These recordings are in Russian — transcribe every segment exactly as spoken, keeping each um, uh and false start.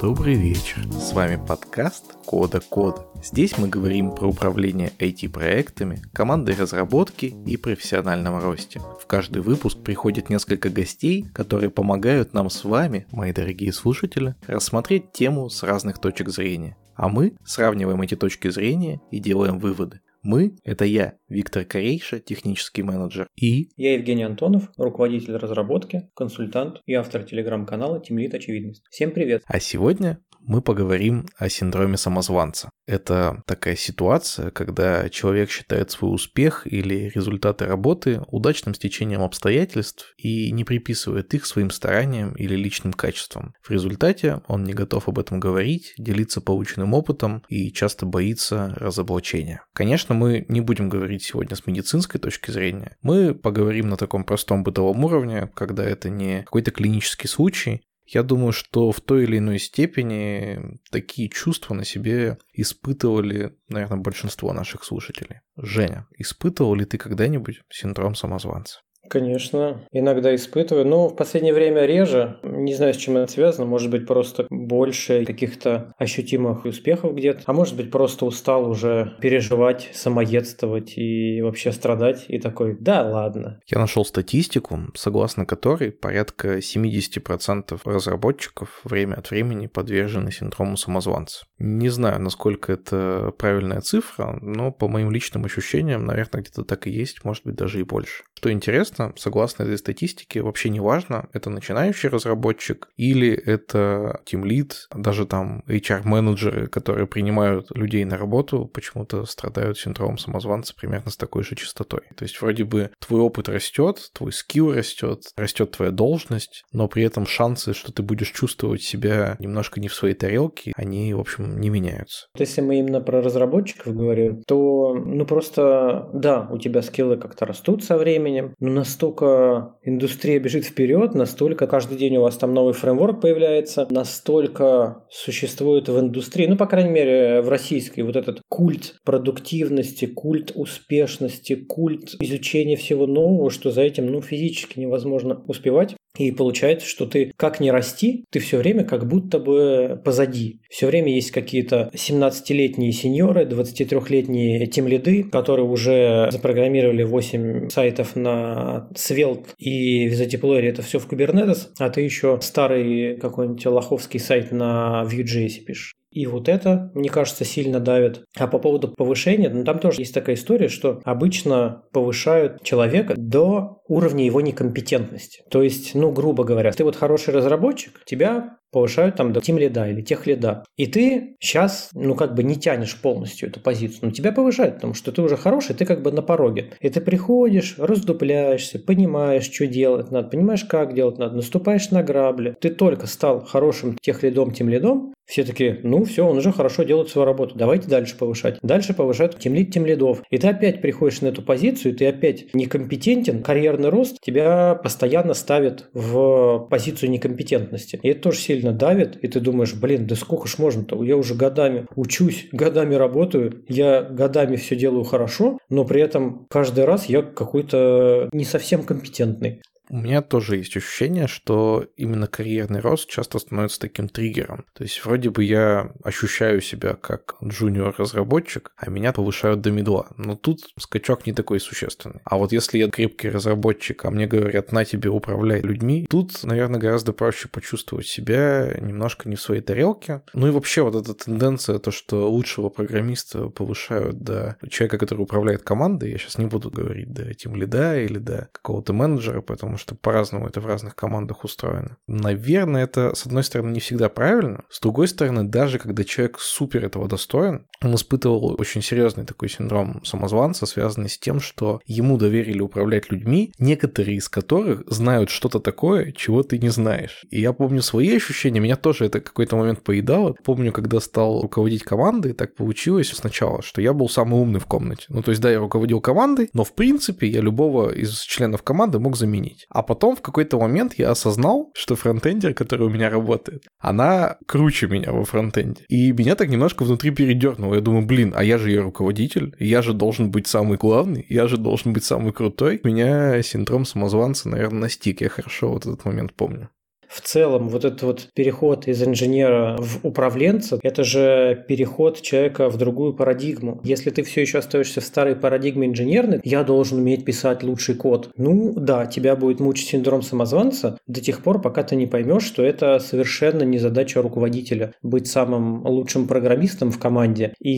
Добрый вечер. С вами подкаст «Кода кода». Здесь мы говорим про управление ай ти-проектами, командой разработки и профессиональном росте. В каждый выпуск приходит несколько гостей, которые помогают нам с вами, мои дорогие слушатели, рассмотреть тему с разных точек зрения. А мы сравниваем эти точки зрения и делаем выводы. Мы – это я, Виктор Корейша, технический менеджер, и... Я Евгений Антонов, руководитель разработки, консультант и автор телеграм-канала «Тимлид Очевидность». Всем привет! А сегодня мы поговорим о синдроме самозванца. Это такая ситуация, когда человек считает свой успех или результаты работы удачным стечением обстоятельств и не приписывает их своим стараниям или личным качествам. В результате он не готов об этом говорить, делиться полученным опытом и часто боится разоблачения. Конечно, мы не будем говорить сегодня с медицинской точки зрения. Мы поговорим на таком простом бытовом уровне, когда это не какой-то клинический случай. Я думаю, что в той или иной степени такие чувства на себе испытывали, наверное, большинство наших слушателей. Женя, испытывал ли ты когда-нибудь синдром самозванца? Конечно, иногда испытываю, но в последнее время реже. Не знаю, с чем это связано. Может быть, просто больше каких-то ощутимых успехов где-то. А может быть, просто устал уже переживать, самоедствовать и вообще страдать. И такой, да ладно. Я нашел статистику, согласно которой порядка семьдесят процентов разработчиков время от времени подвержены синдрому самозванца. Не знаю, насколько это правильная цифра, но по моим личным ощущениям, наверное, где-то так и есть, может быть, даже и больше. Что интересно, согласно этой статистике, вообще не важно, это начинающий разработчик или это тимлид, даже там эйч ар-менеджеры, которые принимают людей на работу, почему-то страдают синдромом самозванца примерно с такой же частотой. То есть вроде бы твой опыт растет, твой скилл растет, растет твоя должность, но при этом шансы, что ты будешь чувствовать себя немножко не в своей тарелке, они, в общем, не меняются. Если мы именно про разработчиков говорим, то ну просто да, у тебя скиллы как-то растут со временем, но настолько индустрия бежит вперед, настолько каждый день у вас там новый фреймворк появляется, настолько существует в индустрии, ну, по крайней мере, в российской, вот этот культ продуктивности, культ успешности, культ изучения всего нового, что за этим, ну, физически невозможно успевать. И получается, что ты как ни расти, ты все время как будто бы позади. Все время есть какие-то семнадцатилетние сеньоры, двадцатитрёхлетние тимлиды, которые уже запрограммировали восемь сайтов на Svelte и в ZDeployer это все в Kubernetes, а ты еще старый какой-нибудь лоховский сайт на Vue.js пишешь. И вот это, мне кажется, сильно давит. А по поводу повышения, ну, там тоже есть такая история, что обычно повышают человека до уровня его некомпетентности. То есть, ну, грубо говоря, ты вот хороший разработчик, тебя повышают там до тимлида или техлида. И ты сейчас, ну, как бы не тянешь полностью эту позицию, но тебя повышают, потому что ты уже хороший, ты как бы на пороге. И ты приходишь, раздупляешься, понимаешь, что делать надо, понимаешь, как делать надо, наступаешь на грабли. Ты только стал хорошим техлидом, тимлидом, все такие, ну все, он уже хорошо делает свою работу, давайте дальше повышать. Дальше повышают тимлид, тимлидов. И ты опять приходишь на эту позицию, ты опять некомпетентен, карьерный рост тебя постоянно ставит в позицию некомпетентности. И это тоже сильно давит, и ты думаешь, блин, да сколько ж можно-то, я уже годами учусь, годами работаю, я годами все делаю хорошо, но при этом каждый раз я какой-то не совсем компетентный. У меня тоже есть ощущение, что именно карьерный рост часто становится таким триггером. То есть вроде бы я ощущаю себя как джуниор-разработчик, а меня повышают до мидла. Но тут скачок не такой существенный. А вот если я крепкий разработчик, а мне говорят, на тебе управляй людьми, тут, наверное, гораздо проще почувствовать себя немножко не в своей тарелке. Ну и вообще вот эта тенденция, то, что лучшего программиста повышают до человека, который управляет командой, я сейчас не буду говорить до тимлида или до какого-то менеджера, потому что что по-разному это в разных командах устроено. Наверное, это, с одной стороны, не всегда правильно. С другой стороны, даже когда человек супер этого достоин, он испытывал очень серьезный такой синдром самозванца, связанный с тем, что ему доверили управлять людьми, некоторые из которых знают что-то такое, чего ты не знаешь. И я помню свои ощущения, меня тоже это какой-то момент поедало. Помню, когда стал руководить командой, так получилось сначала, что я был самый умный в комнате. Ну, то есть, да, я руководил командой, но, в принципе, я любого из членов команды мог заменить. А потом в какой-то момент я осознал, что фронтендер, который у меня работает, она круче меня во фронтенде. И меня так немножко внутри передернуло. Я думаю, блин, а я же ее руководитель, я же должен быть самый главный, я же должен быть самый крутой. У меня синдром самозванца, наверное, настиг. Я хорошо вот этот момент помню. В целом, вот этот вот переход из инженера в управленца – это же переход человека в другую парадигму. Если ты все еще остаешься в старой парадигме инженерной, я должен уметь писать лучший код. Ну да, тебя будет мучить синдром самозванца до тех пор, пока ты не поймешь, что это совершенно не задача руководителя – быть самым лучшим программистом в команде. И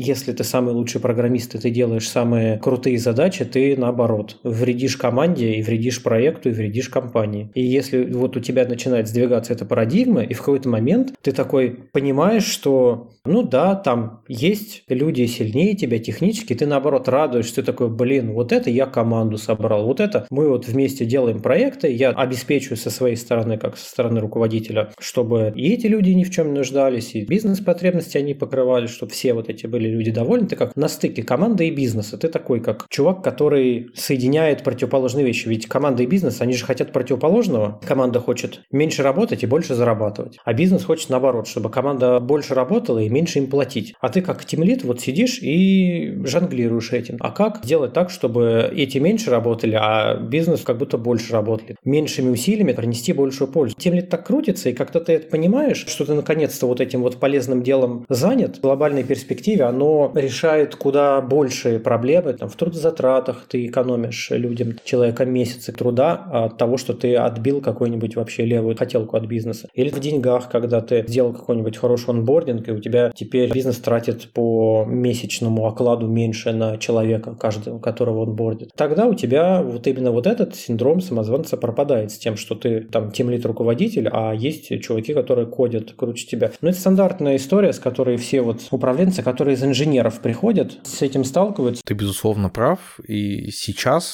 если ты самый лучший программист, и ты делаешь самые крутые задачи, ты, наоборот, вредишь команде, и вредишь проекту, и вредишь компании. И если вот у тебя начинает сдвигаться эта парадигма, и в какой-то момент ты такой понимаешь, что, ну да, там есть люди сильнее тебя технически, ты наоборот радуешься, ты такой, блин, вот это я команду собрал, вот это мы вот вместе делаем проекты, я обеспечиваю со своей стороны, как со стороны руководителя, чтобы и эти люди ни в чем не нуждались, и бизнес-потребности они покрывали, чтобы все вот эти были люди довольны, ты как на стыке команды и бизнеса, ты такой как чувак, который соединяет противоположные вещи, ведь команда и бизнес, они же хотят противоположного, команда хочет меньше работать и больше зарабатывать. А бизнес хочет наоборот, чтобы команда больше работала и меньше им платить. А ты как тимлид вот сидишь и жонглируешь этим. А как сделать так, чтобы эти меньше работали, а бизнес как будто больше работали? Меньшими усилиями принести большую пользу. Тимлид так крутится, и когда ты это понимаешь, что ты наконец-то вот этим вот полезным делом занят, в глобальной перспективе оно решает куда большие проблемы. Там, в трудозатратах ты экономишь людям, человека месяцы труда от того, что ты отбил какой-нибудь вообще левую хотелку от бизнеса. Или в деньгах, когда ты сделал какой-нибудь хороший онбординг, и у тебя теперь бизнес тратит по месячному окладу меньше на человека, каждого, которого он бордит. Тогда у тебя вот именно вот этот синдром самозванца пропадает с тем, что ты там тимлид-руководитель, а есть чуваки, которые кодят круче тебя. Но это стандартная история, с которой все вот управленцы, которые из инженеров приходят, с этим сталкиваются. Ты, безусловно, прав. И сейчас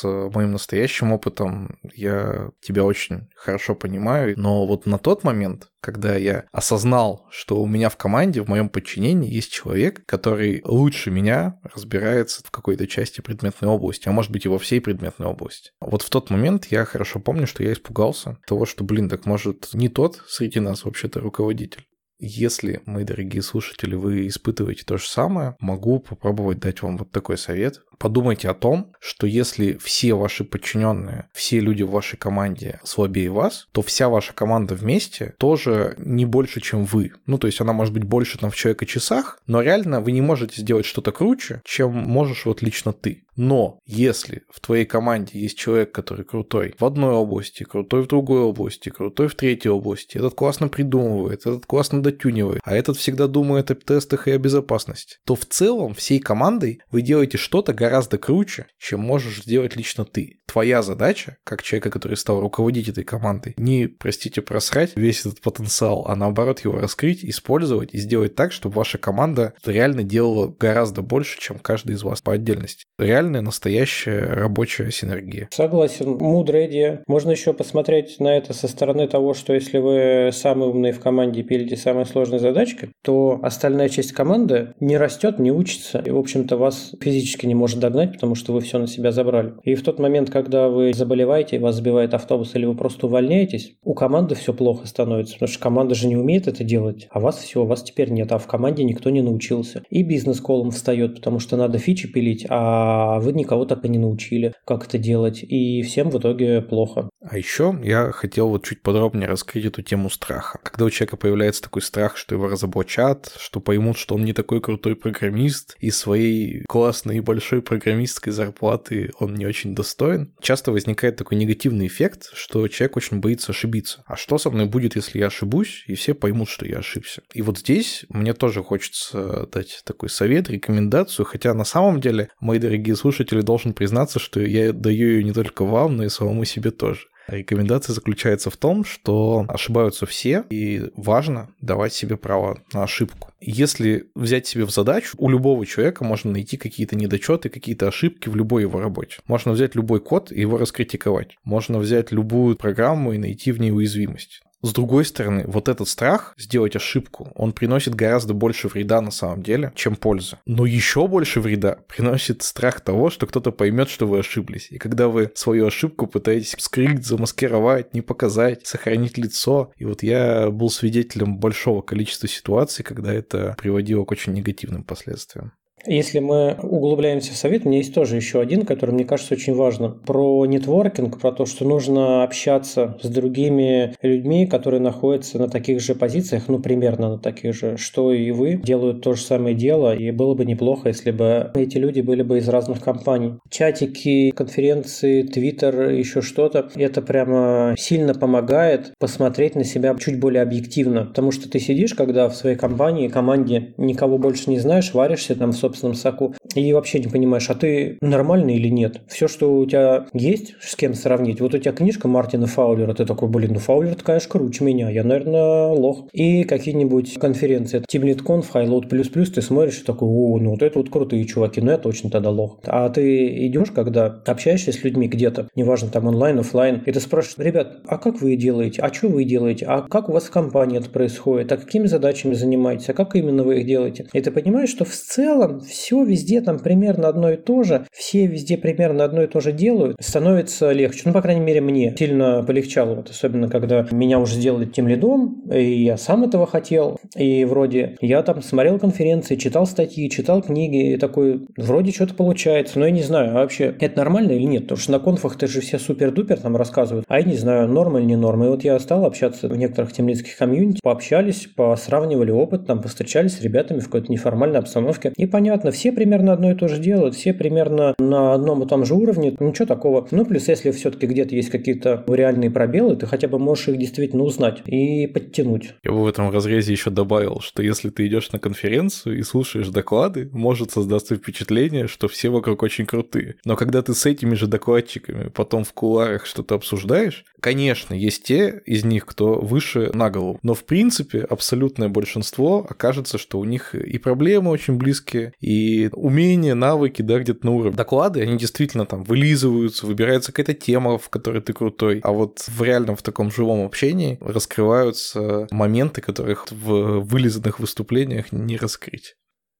с моим настоящим опытом я тебя очень хорошо понимаю, но вот на тот момент, когда я осознал, что у меня в команде, в моем подчинении есть человек, который лучше меня разбирается в какой-то части предметной области, а может быть и во всей предметной области. Вот в тот момент я хорошо помню, что я испугался того, что, блин, так может не тот среди нас вообще-то руководитель. Если, мои дорогие слушатели, вы испытываете то же самое, могу попробовать дать вам вот такой совет. Подумайте о том, что если все ваши подчиненные, все люди в вашей команде слабее вас, то вся ваша команда вместе тоже не больше, чем вы. Ну, то есть она может быть больше там в человека-часах, но реально вы не можете сделать что-то круче, чем можешь вот лично ты. Но если в твоей команде есть человек, который крутой в одной области, крутой в другой области, крутой в третьей области, этот классно придумывает, этот классно дотюнивает, а этот всегда думает о тестах и о безопасности, то в целом всей командой вы делаете что-то гораздо круче, чем можешь сделать лично ты. Твоя задача, как человека, который стал руководить этой командой, не, простите, просрать весь этот потенциал, а наоборот его раскрыть, использовать и сделать так, чтобы ваша команда реально делала гораздо больше, чем каждый из вас по отдельности. Реально настоящая рабочая синергия. Согласен, мудрая идея. Можно еще посмотреть на это со стороны того, что если вы самые умные в команде пилите самые сложные задачки, то остальная часть команды не растет, не учится и, в общем-то, вас физически не может догнать, потому что вы все на себя забрали. И в тот момент, когда вы заболеваете, вас сбивает автобус или вы просто увольняетесь, у команды все плохо становится, потому что команда же не умеет это делать, а вас все, вас теперь нет, а в команде никто не научился. И бизнес колом встает, потому что надо фичи пилить, а а вы никого так и не научили, как это делать, и всем в итоге плохо. А еще я хотел вот чуть подробнее раскрыть эту тему страха. Когда у человека появляется такой страх, что его разоблачат, что поймут, что он не такой крутой программист, и своей классной и большой программистской зарплаты он не очень достоин, часто возникает такой негативный эффект, что человек очень боится ошибиться. А что со мной будет, если я ошибусь, и все поймут, что я ошибся? И вот здесь мне тоже хочется дать такой совет, рекомендацию, хотя на самом деле, мои дорогие слушатели, слушатель должен признаться, что я даю ее не только вам, но и самому себе тоже. Рекомендация заключается в том, что ошибаются все, и важно давать себе право на ошибку. Если взять себе в задачу, у любого человека можно найти какие-то недочеты, какие-то ошибки в любой его работе. Можно взять любой код и его раскритиковать. Можно взять любую программу и найти в ней уязвимость. С другой стороны, вот этот страх сделать ошибку, он приносит гораздо больше вреда на самом деле, чем пользы. Но еще больше вреда приносит страх того, что кто-то поймет, что вы ошиблись. И когда вы свою ошибку пытаетесь скрыть, замаскировать, не показать, сохранить лицо. И вот я был свидетелем большого количества ситуаций, когда это приводило к очень негативным последствиям. Если мы углубляемся в совет, у меня есть тоже еще один, который, мне кажется, очень важен. Про нетворкинг, про то, что нужно общаться с другими людьми, которые находятся на таких же позициях, ну, примерно на таких же, что и вы, делают то же самое дело, и было бы неплохо, если бы эти люди были бы из разных компаний. Чатики, конференции, твиттер, еще что-то, это прямо сильно помогает посмотреть на себя чуть более объективно, потому что ты сидишь, когда в своей компании, команде никого больше не знаешь, варишься там в собственном соку. И вообще не понимаешь, а ты нормальный или нет? Все, что у тебя есть, с кем сравнить. Вот у тебя книжка Мартина Фаулера, ты такой, блин, ну Фаулер, конечно, круче меня, я, наверное, лох. И какие-нибудь конференции, TibnetCon, в Highload++, ты смотришь и такой, о, ну вот это вот крутые чуваки, ну я точно тогда лох. А ты идешь, когда общаешься с людьми где-то, неважно, там онлайн, офлайн, и ты спрашиваешь, ребят, а как вы делаете? А что вы делаете? А как у вас в компании это происходит? А какими задачами занимаетесь? А как именно вы их делаете? И ты понимаешь, что в целом все везде там примерно одно и то же, все везде примерно одно и то же делают, становится легче. Ну, по крайней мере, мне сильно полегчало, вот, особенно когда меня уже сделали тимлидом, и я сам этого хотел, и вроде я там смотрел конференции, читал статьи, читал книги, и такой, вроде что-то получается, но я не знаю, а вообще это нормально или нет, потому что на конфах ты же все супер-дупер там рассказывают, а я не знаю, норма или не норма. И вот я стал общаться в некоторых тимлидских комьюнити, пообщались, посравнивали опыт, там повстречались с ребятами в какой-то неформальной обстановке, и понятно, все примерно одно и то же делают, все примерно на одном и том же уровне, ничего такого. Ну, плюс, если все-таки где-то есть какие-то реальные пробелы, ты хотя бы можешь их действительно узнать и подтянуть. Я бы в этом разрезе еще добавил, что если ты идешь на конференцию и слушаешь доклады, может создаться впечатление, что все вокруг очень крутые. Но когда ты с этими же докладчиками потом в кулуарах что-то обсуждаешь, конечно, есть те из них, кто выше на голову, но в принципе абсолютное большинство окажется, что у них и проблемы очень близкие, и умения, навыки, да, где-то на уровне. Доклады, они действительно там вылизываются, выбирается какая-то тема, в которой ты крутой. А вот в реальном, в таком живом общении раскрываются моменты, которых в вылизанных выступлениях не раскрыть.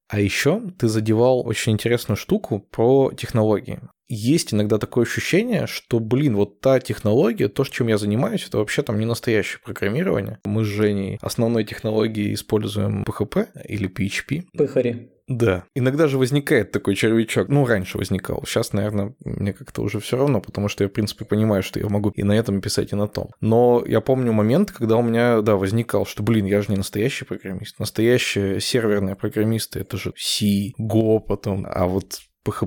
А еще ты задевал очень интересную штуку про технологии. Есть иногда такое ощущение, что, блин, вот та технология, то, чем я занимаюсь, это вообще там не настоящее программирование. Мы с Женей основной технологией используем пи эйч пи или пи эйч пи. Пыхари. Да. Иногда же возникает такой червячок. Ну, раньше возникал. Сейчас, наверное, мне как-то уже все равно, потому что я, в принципе, понимаю, что я могу и на этом писать, и на том. Но я помню момент, когда у меня, да, возникал, что, блин, я же не настоящий программист. Настоящие серверные программисты — это же Си, Го потом, а вот... пи эйч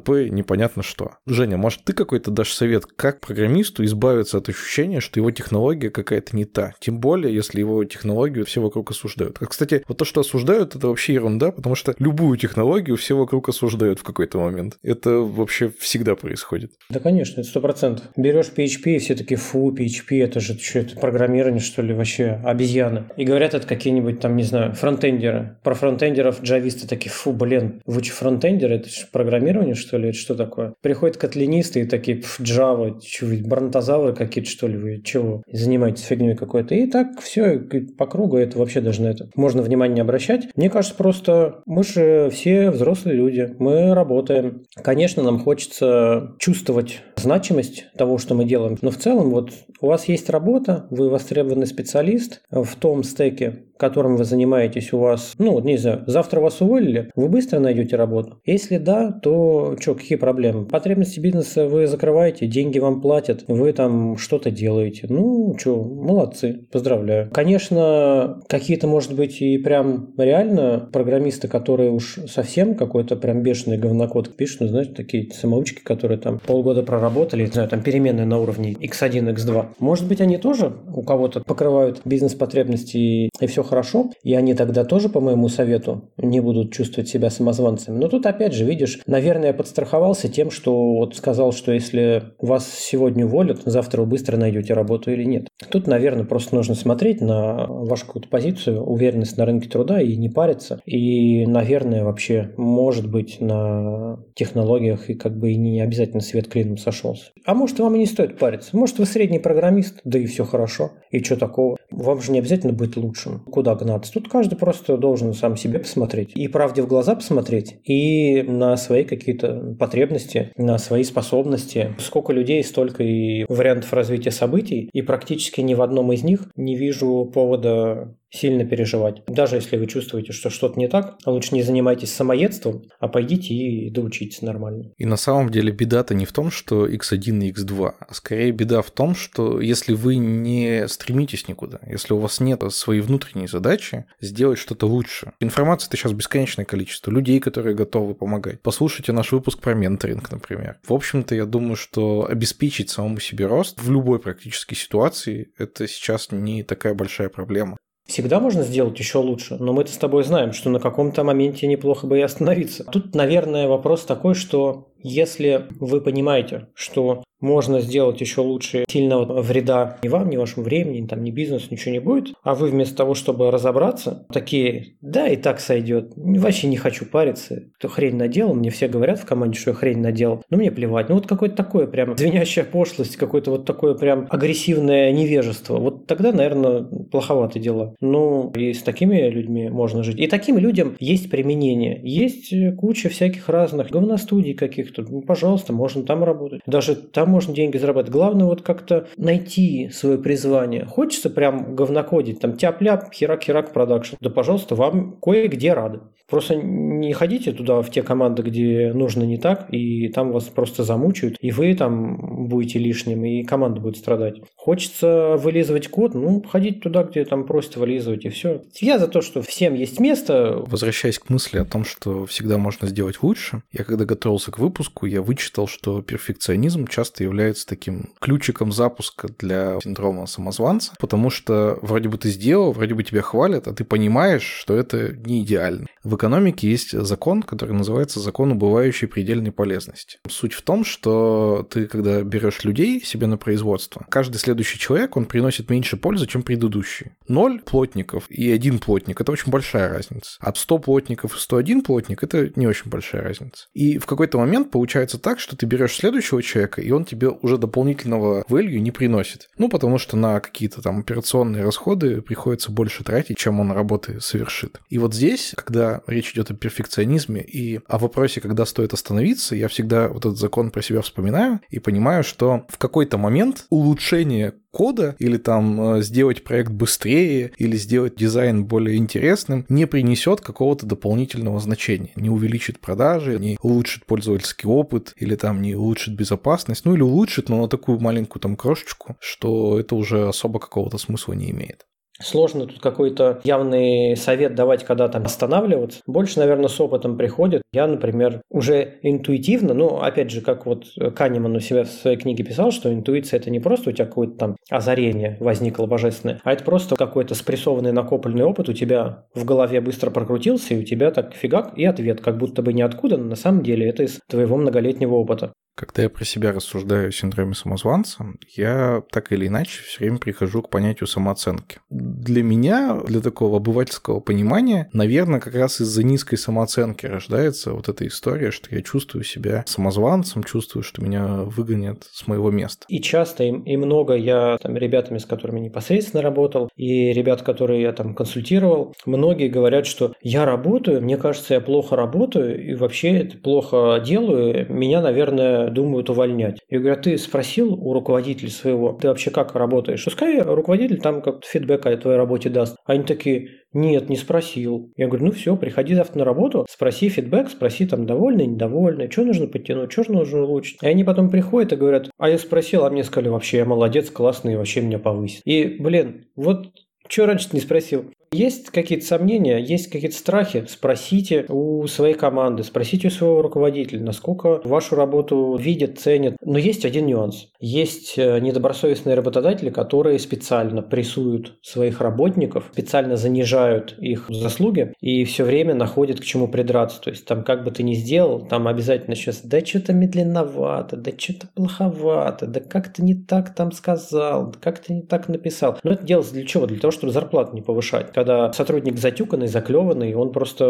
пи непонятно что. Женя, может, ты какой-то дашь совет, как программисту избавиться от ощущения, что его технология какая-то не та? Тем более, если его технологию все вокруг осуждают. Кстати, вот то, что осуждают, это вообще ерунда, потому что любую технологию все вокруг осуждают в какой-то момент. Это вообще всегда происходит. Да, конечно, это сто процентов. Берешь пи эйч пи и все такие, фу, пи эйч пи, это же что, это программирование, что ли, вообще обезьяны. И говорят это какие-нибудь там, не знаю, фронтендеры. Про фронтендеров джависты такие, фу, блин, вы что, фронтендеры? Это же программирование, что ли, это что такое? Приходят котлинисты и такие, пф, Java, чё, барнтозавры какие-то, что ли, вы чего? Занимаетесь фигней какой-то. И так все по кругу, это вообще даже на это можно внимание не обращать. Мне кажется, просто мы же все взрослые люди, мы работаем. Конечно, нам хочется чувствовать значимость того, что мы делаем, но в целом вот у вас есть работа, вы востребованный специалист в том стеке, которым вы занимаетесь, у вас, ну, не знаю, завтра вас уволили, вы быстро найдете работу? Если да, то что, какие проблемы? Потребности бизнеса вы закрываете, деньги вам платят, вы там что-то делаете. Ну, что, молодцы, поздравляю. Конечно, какие-то, может быть, и прям реально программисты, которые уж совсем какой-то прям бешеный говнокод пишут, ну, знаете, такие самоучки, которые там полгода проработали, не знаю, там переменные на уровне икс один, икс два. Может быть, они тоже у кого-то покрывают бизнес-потребности и, и все хорошо, и они тогда тоже, по моему совету, не будут чувствовать себя самозванцами. Но тут опять же, видишь, наверное, я подстраховался тем, что вот сказал, что если вас сегодня уволят, завтра вы быстро найдете работу или нет. Тут, наверное, просто нужно смотреть на вашу какую-то позицию, уверенность на рынке труда и не париться. И, наверное, вообще, может быть, на технологиях и как бы и не обязательно свет клином сошелся. А может, вам и не стоит париться. Может, вы средний программист, да и все хорошо. И что такого? Вам же не обязательно быть лучшим. Куда гнаться? Тут каждый просто должен сам себе посмотреть. И правде в глаза посмотреть, и на свои какие-то потребности, на свои способности. Сколько людей, столько и вариантов развития событий. И практически ни в одном из них не вижу повода сильно переживать. Даже если вы чувствуете, что что-то не так, лучше не занимайтесь самоедством, а пойдите и доучитесь нормально. И на самом деле беда-то не в том, что икс один и икс два, а скорее беда в том, что если вы не стремитесь никуда, если у вас нет своей внутренней задачи сделать что-то лучше. Информации-то сейчас бесконечное количество, людей, которые готовы помогать. Послушайте наш выпуск про менторинг, например. В общем-то, я думаю, что обеспечить самому себе рост в любой практически ситуации – это сейчас не такая большая проблема. Всегда можно сделать еще лучше, но мы-то с тобой знаем, что на каком-то моменте неплохо бы и остановиться. Тут, наверное, вопрос такой, что если вы понимаете, что можно сделать еще лучше, сильного вреда ни вам, ни вашему времени, там, ни бизнесу, ничего не будет, а вы вместо того, чтобы разобраться, такие, да, и так сойдет, вообще не хочу париться, кто хрень наделал, мне все говорят в команде, что я хрень наделал, ну мне плевать, ну вот какое-то такое прям звенящая пошлость, какое-то вот такое прям агрессивное невежество, вот тогда, наверное, плоховато дела. Ну и с такими людьми можно жить. И таким людям есть применение, есть куча всяких разных говностудий каких-то. Ну, пожалуйста, можно там работать. Даже там можно деньги зарабатывать. Главное вот как-то найти свое призвание. Хочется прям говнокодить, там тяп-ляп, херак-херак продакшн. Да, пожалуйста, вам кое-где рады. Просто не ходите туда, в те команды, где нужно не так, и там вас просто замучают, и вы там будете лишним, и команда будет страдать. Хочется вылизывать код, ну, ходить туда, где там просто вылизывать, и все. Я за то, что всем есть место. Возвращаясь к мысли о том, что всегда можно сделать лучше, я когда готовился к выпуску, я вычитал, что перфекционизм часто является таким ключиком запуска для синдрома самозванца, потому что вроде бы ты сделал, вроде бы тебя хвалят, а ты понимаешь, что это не идеально. В экономике есть закон, который называется закон убывающей предельной полезности. Суть в том, что ты, когда берешь людей себе на производство, каждый следующий человек, он приносит меньше пользы, чем предыдущий. Ноль плотников и один плотник – это очень большая разница. От ста плотников и ста одного плотник – это не очень большая разница. И в какой-то момент получается так, что ты берешь следующего человека, и он тебе уже дополнительного value не приносит. Ну, потому что на какие-то там операционные расходы приходится больше тратить, чем он работы совершит. И вот здесь, когда речь идет о перфекционизме и о вопросе, когда стоит остановиться, я всегда вот этот закон про себя вспоминаю и понимаю, что в какой-то момент улучшение кода или там сделать проект быстрее, или сделать дизайн более интересным, не принесет какого-то дополнительного значения, не увеличит продажи, не улучшит пользовательский опыт, или там не улучшит безопасность, ну или улучшит, но на такую маленькую там крошечку, что это уже особо какого-то смысла не имеет. Сложно тут какой-то явный совет давать, когда там останавливаться. Больше, наверное, с опытом приходит. Я, например, уже интуитивно, ну, опять же, как вот Канеман у себя в своей книге писал, что интуиция – это не просто у тебя какое-то там озарение возникло божественное, а это просто какой-то спрессованный накопленный опыт у тебя в голове быстро прокрутился, и у тебя так фигак и ответ, как будто бы ниоткуда, но на самом деле это из твоего многолетнего опыта. Когда я про себя рассуждаю о синдроме самозванца, я так или иначе все время прихожу к понятию самооценки. Для меня, для такого обывательского понимания, наверное, как раз из-за низкой самооценки рождается вот эта история, что я чувствую себя самозванцем, чувствую, что меня выгонят с моего места. И часто, и много я там ребятами, с которыми непосредственно работал, и ребят, которые я там консультировал, многие говорят, что я работаю, мне кажется, я плохо работаю, и вообще это плохо делаю, меня, наверное, думают увольнять. Я говорю, а ты спросил у руководителя своего, ты вообще как работаешь? Пускай руководитель там как-то фидбэк о твоей работе даст. Они такие, нет, не спросил. Я говорю, ну все, приходи завтра на работу, спроси фидбэк, спроси там довольны, недовольны, что нужно подтянуть, что нужно улучшить. И они потом приходят и говорят, а я спросил, а мне сказали, вообще я молодец, классный, вообще меня повысит. И, блин, вот что раньше-то не спросил? Есть какие-то сомнения, есть какие-то страхи, спросите у своей команды, спросите у своего руководителя, насколько вашу работу видят, ценят. Но есть один нюанс. Есть недобросовестные работодатели, которые специально прессуют своих работников, специально занижают их заслуги и все время находят к чему придраться. То есть там как бы ты ни сделал, там обязательно сейчас да что-то медленновато, да что-то плоховато, да как ты не так там сказал, да как ты не так написал. Но это делается для чего? Для того, чтобы зарплату не повышать. Когда сотрудник затюканный, заклеванный, он просто,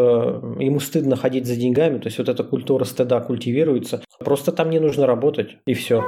ему стыдно ходить за деньгами, то есть вот эта культура стыда культивируется, просто там не нужно работать, и все.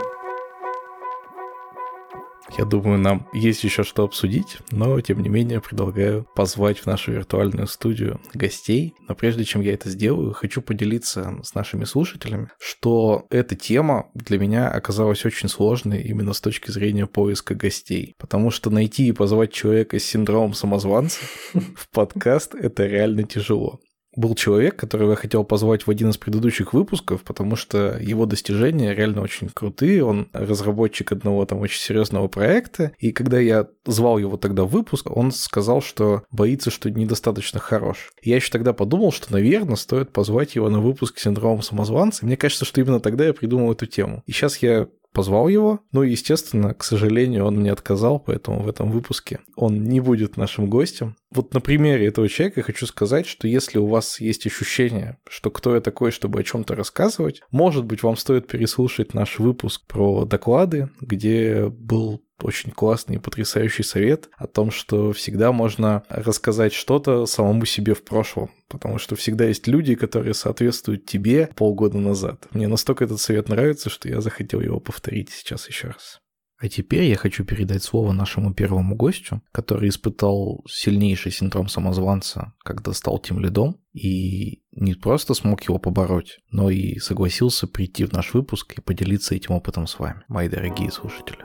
Я думаю, нам есть еще что обсудить, но, тем не менее, предлагаю позвать в нашу виртуальную студию гостей. Но прежде чем я это сделаю, хочу поделиться с нашими слушателями, что эта тема для меня оказалась очень сложной именно с точки зрения поиска гостей. Потому что найти и позвать человека с синдромом самозванца в подкаст – это реально тяжело. Был человек, которого я хотел позвать в один из предыдущих выпусков, потому что его достижения реально очень крутые, он разработчик одного там очень серьезного проекта, и когда я звал его тогда в выпуск, он сказал, что боится, что недостаточно хорош. Я еще тогда подумал, что, наверное, стоит позвать его на выпуск с синдромом самозванца, и мне кажется, что именно тогда я придумал эту тему. И сейчас я позвал его, но, естественно, к сожалению, он мне отказал, поэтому в этом выпуске он не будет нашим гостем. Вот на примере этого человека хочу сказать, что если у вас есть ощущение, что кто я такой, чтобы о чем-то рассказывать, может быть, вам стоит переслушать наш выпуск про доклады, где был очень классный и потрясающий совет о том, что всегда можно рассказать что-то самому себе в прошлом, потому что всегда есть люди, которые соответствуют тебе полгода назад. Мне настолько этот совет нравится, что я захотел его повторить сейчас еще раз. А теперь я хочу передать слово нашему первому гостю, который испытал сильнейший синдром самозванца, когда стал тимлидом, и не просто смог его побороть, но и согласился прийти в наш выпуск и поделиться этим опытом с вами, мои дорогие слушатели.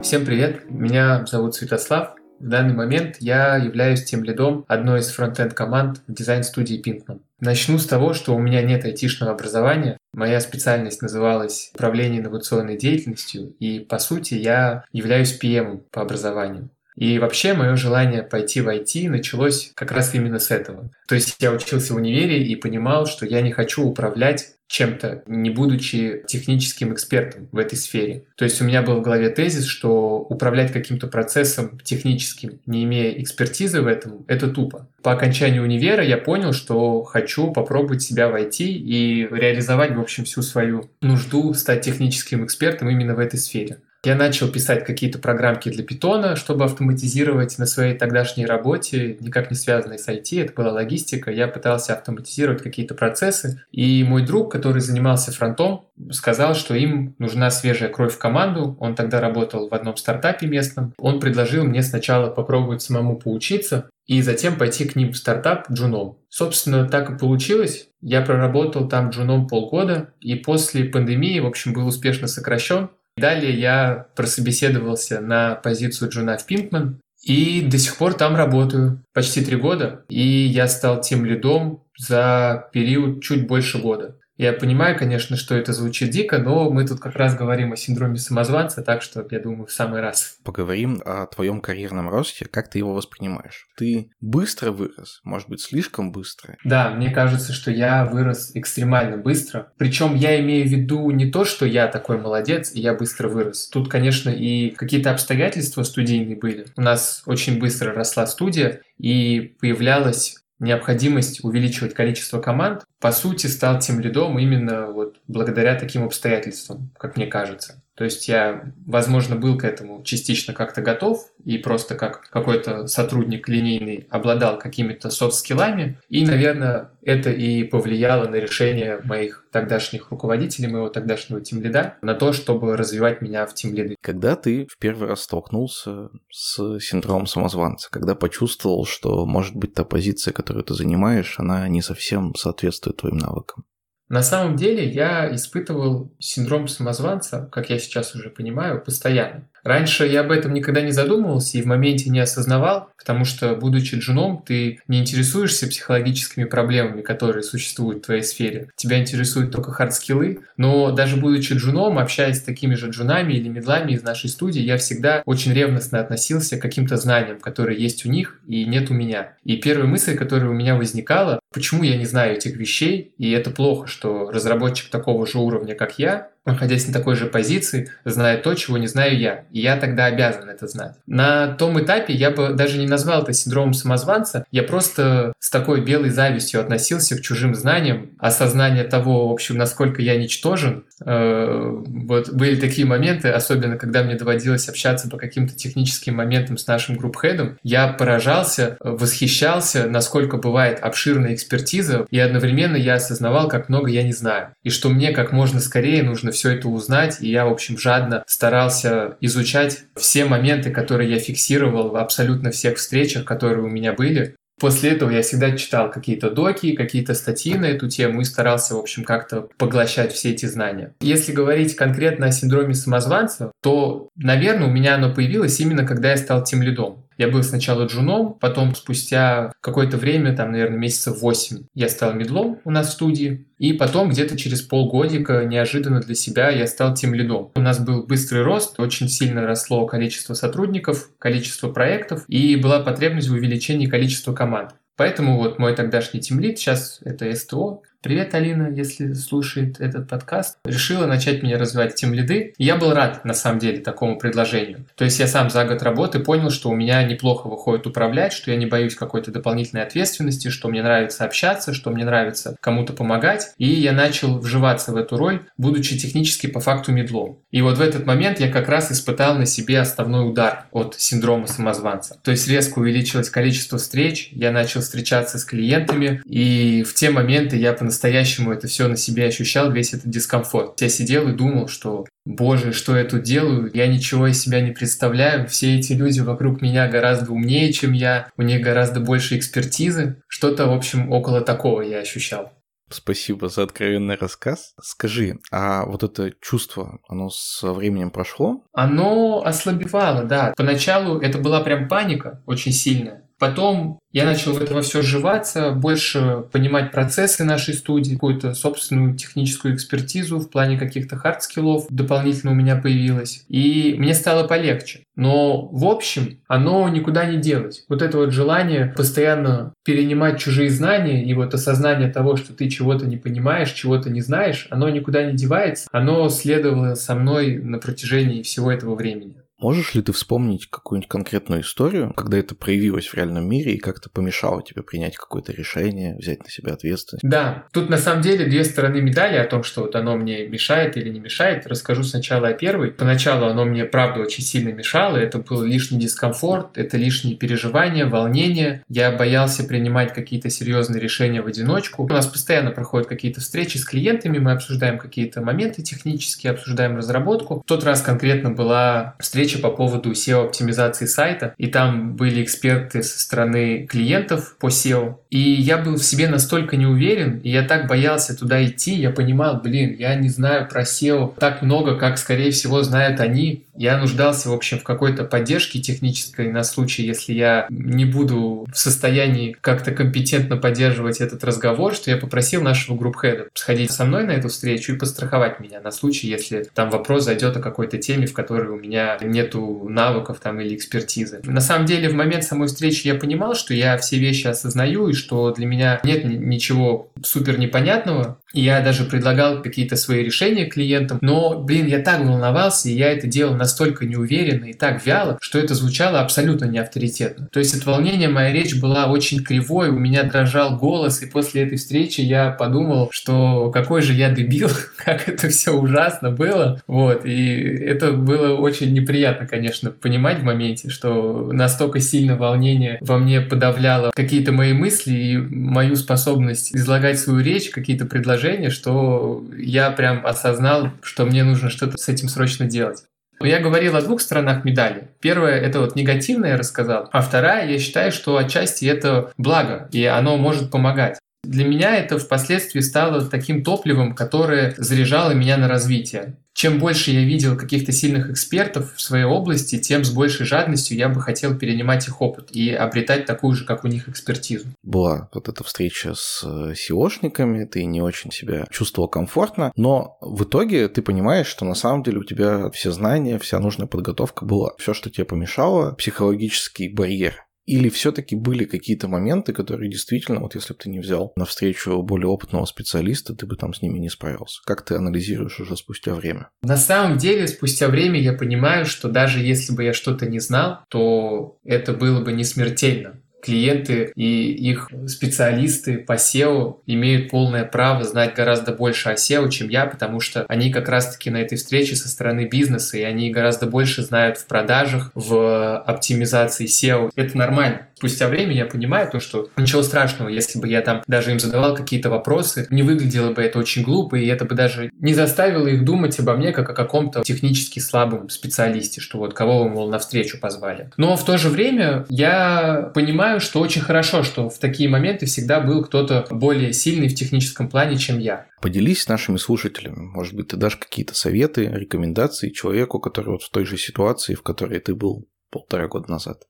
Всем привет, меня зовут Святослав. В данный момент я являюсь тимлидом одной из фронт-энд команд в дизайн-студии Pinkman. Начну с того, что у меня нет айтишного образования. Моя специальность называлась «Управление инновационной деятельностью», и, по сути, я являюсь пи эм по образованию. И вообще мое желание пойти в ай ти началось как раз именно с этого. То есть я учился в универе и понимал, что я не хочу управлять чем-то, не будучи техническим экспертом в этой сфере. То есть у меня был в голове тезис, что управлять каким-то процессом техническим, не имея экспертизы в этом, это тупо. По окончанию универа я понял, что хочу попробовать себя в ай ти и реализовать, в общем, всю свою нужду стать техническим экспертом именно в этой сфере. Я начал писать какие-то программки для Python, чтобы автоматизировать на своей тогдашней работе, никак не связанной с ай ти, это была логистика, я пытался автоматизировать какие-то процессы, и мой друг, который занимался фронтом, сказал, что им нужна свежая кровь в команду, он тогда работал в одном стартапе местном, он предложил мне сначала попробовать самому поучиться, и затем пойти к ним в стартап Juno. Собственно, так и получилось. Я проработал там Juno полгода, и после пандемии, в общем, был успешно сокращен. Далее я прособеседовался на позицию Juno в Pinkman и до сих пор там работаю почти три года, и я стал тимлидом за период чуть больше года. Я понимаю, конечно, что это звучит дико, но мы тут как раз говорим о синдроме самозванца, так что, я думаю, в самый раз. Поговорим о твоем карьерном росте, как ты его воспринимаешь. Ты быстро вырос, может быть, слишком быстро? Да, мне кажется, что я вырос экстремально быстро. Причем я имею в виду не то, что я такой молодец, и я быстро вырос. Тут, конечно, и какие-то обстоятельства студийные были. У нас очень быстро росла студия, и появлялась необходимость увеличивать количество команд, по сути, стал тимлидом именно вот благодаря таким обстоятельствам, как мне кажется. То есть я, возможно, был к этому частично как-то готов и просто как какой-то сотрудник линейный обладал какими-то софт-скиллами. И, наверное, это и повлияло на решение моих тогдашних руководителей, моего тогдашнего тимлида, на то, чтобы развивать меня в тимлиды. Когда ты в первый раз столкнулся с синдромом самозванца? Когда почувствовал, что, может быть, та позиция, которую ты занимаешь, она не совсем соответствует твоим навыкам? На самом деле я испытывал синдром самозванца, как я сейчас уже понимаю, постоянно. Раньше я об этом никогда не задумывался и в моменте не осознавал, потому что, будучи джуном, ты не интересуешься психологическими проблемами, которые существуют в твоей сфере. Тебя интересуют только хардскиллы, но даже будучи джуном, общаясь с такими же джунами или медлами из нашей студии, я всегда очень ревностно относился к каким-то знаниям, которые есть у них и нет у меня. И первая мысль, которая у меня возникала, почему я не знаю этих вещей, и это плохо, что разработчик такого же уровня, как я, находясь на такой же позиции, знает то, чего не знаю я, и я тогда обязан это знать. На том этапе я бы даже не назвал это синдромом самозванца, я просто с такой белой завистью относился к чужим знаниям, осознание того, в общем, насколько я ничтожен. Вот были такие моменты, особенно когда мне доводилось общаться по каким-то техническим моментам с нашим групп-хедом, я поражался, восхищался, насколько бывает обширная экспертиза, и одновременно я осознавал, как много я не знаю, и что мне как можно скорее нужно все это узнать, и я, в общем, жадно старался изучать все моменты, которые я фиксировал в абсолютно всех встречах, которые у меня были. После этого я всегда читал какие-то доки, какие-то статьи на эту тему и старался, в общем, как-то поглощать все эти знания. Если говорить конкретно о синдроме самозванца, то, наверное, у меня оно появилось именно когда я стал тимлидом. Я был сначала джуном, потом спустя какое-то время, там, наверное, месяцев восемь, я стал медлом у нас в студии. И потом где-то через полгодика неожиданно для себя я стал тимлидом. У нас был быстрый рост, очень сильно росло количество сотрудников, количество проектов, и была потребность в увеличении количества команд. Поэтому вот мой тогдашний тимлид, сейчас это СТО, привет, Алина, если слушает этот подкаст, решила начать меня развивать тимлиды. Я был рад, на самом деле, такому предложению. То есть я сам за год работы понял, что у меня неплохо выходит управлять, что я не боюсь какой-то дополнительной ответственности, что мне нравится общаться, что мне нравится кому-то помогать. И я начал вживаться в эту роль, будучи технически по факту медлом. И вот в этот момент я как раз испытал на себе основной удар от синдрома самозванца. То есть резко увеличилось количество встреч, я начал встречаться с клиентами, и в те моменты я понял, по-настоящему это все на себе ощущал, весь этот дискомфорт. Я сидел и думал, что, боже, что я тут делаю? Я ничего из себя не представляю. Все эти люди вокруг меня гораздо умнее, чем я. У них гораздо больше экспертизы. Что-то, в общем, около такого я ощущал. Спасибо за откровенный рассказ. Скажи, а вот это чувство, оно со временем прошло? Оно ослабевало, да. Поначалу это была прям паника очень сильная. Потом я начал в это все вживаться, больше понимать процессы нашей студии, какую-то собственную техническую экспертизу в плане каких-то хардскиллов дополнительно у меня появилось. И мне стало полегче. Но в общем оно никуда не делось. Вот это вот желание постоянно перенимать чужие знания и вот осознание того, что ты чего-то не понимаешь, чего-то не знаешь, оно никуда не девается. Оно следовало со мной на протяжении всего этого времени. Можешь ли ты вспомнить какую-нибудь конкретную историю, когда это проявилось в реальном мире и как-то помешало тебе принять какое-то решение, взять на себя ответственность? Да, тут на самом деле две стороны медали о том, что вот оно мне мешает или не мешает. Расскажу сначала о первой. Поначалу оно мне, правда, очень сильно мешало. Это был лишний дискомфорт, это лишние переживания, волнения. Я боялся принимать какие-то серьезные решения в одиночку. У нас постоянно проходят какие-то встречи с клиентами, мы обсуждаем какие-то моменты технические, обсуждаем разработку. В тот раз конкретно была встреча по поводу сео-оптимизации сайта, и там были эксперты со стороны клиентов по сео, и я был в себе настолько не уверен, и я так боялся туда идти, я понимал, блин, я не знаю про сео так много, как, скорее всего, знают они. Я нуждался, в общем, в какой-то поддержке технической на случай, если я не буду в состоянии как-то компетентно поддерживать этот разговор, что я попросил нашего групп-хеда сходить со мной на эту встречу и подстраховать меня на случай, если там вопрос зайдет о какой-то теме, в которой у меня нету навыков там или экспертизы. На самом деле, в момент самой встречи я понимал, что я все вещи осознаю и что для меня нет ничего супер непонятного. Я даже предлагал какие-то свои решения клиентам, но, блин, я так волновался, и я это делал настолько неуверенно и так вяло, что это звучало абсолютно неавторитетно. То есть от волнения моя речь была очень кривой, у меня дрожал голос, и после этой встречи я подумал, что какой же я дебил, как это все ужасно было. Вот, и это было очень неприятно, конечно, понимать в моменте, что настолько сильно волнение во мне подавляло какие-то мои мысли и мою способность излагать свою речь, какие-то предложения, что я прям осознал, что мне нужно что-то с этим срочно делать. Я говорил о двух сторонах медали. Первая — это вот негативное я рассказал, а вторая, я считаю, что отчасти это благо, и оно может помогать. Для меня это впоследствии стало таким топливом, которое заряжало меня на развитие. Чем больше я видел каких-то сильных экспертов в своей области, тем с большей жадностью я бы хотел перенимать их опыт и обретать такую же, как у них, экспертизу. Была вот эта встреча с си-о-шниками, ты не очень себя чувствовал комфортно, но в итоге ты понимаешь, что на самом деле у тебя все знания, вся нужная подготовка была. Все, что тебе помешало, психологический барьер. Или все-таки были какие-то моменты, которые действительно, вот если бы ты не взял навстречу более опытного специалиста, ты бы там с ними не справился? Как ты анализируешь уже спустя время? На самом деле, спустя время я понимаю, что даже если бы я что-то не знал, то это было бы не смертельно. Клиенты и их специалисты по сео имеют полное право знать гораздо больше о сео, чем я, потому что они как раз-таки на этой встрече со стороны бизнеса, и они гораздо больше знают в продажах, в оптимизации сео. Это нормально. Спустя время я понимаю то, что ничего страшного, если бы я там даже им задавал какие-то вопросы, не выглядело бы это очень глупо, и это бы даже не заставило их думать обо мне как о каком-то технически слабом специалисте, что вот кого вы, мол, навстречу позвали. Но в то же время я понимаю, что очень хорошо, что в такие моменты всегда был кто-то более сильный в техническом плане, чем я. Поделись с нашими слушателями, может быть, ты дашь какие-то советы, рекомендации человеку, который вот в той же ситуации, в которой ты был полтора года назад.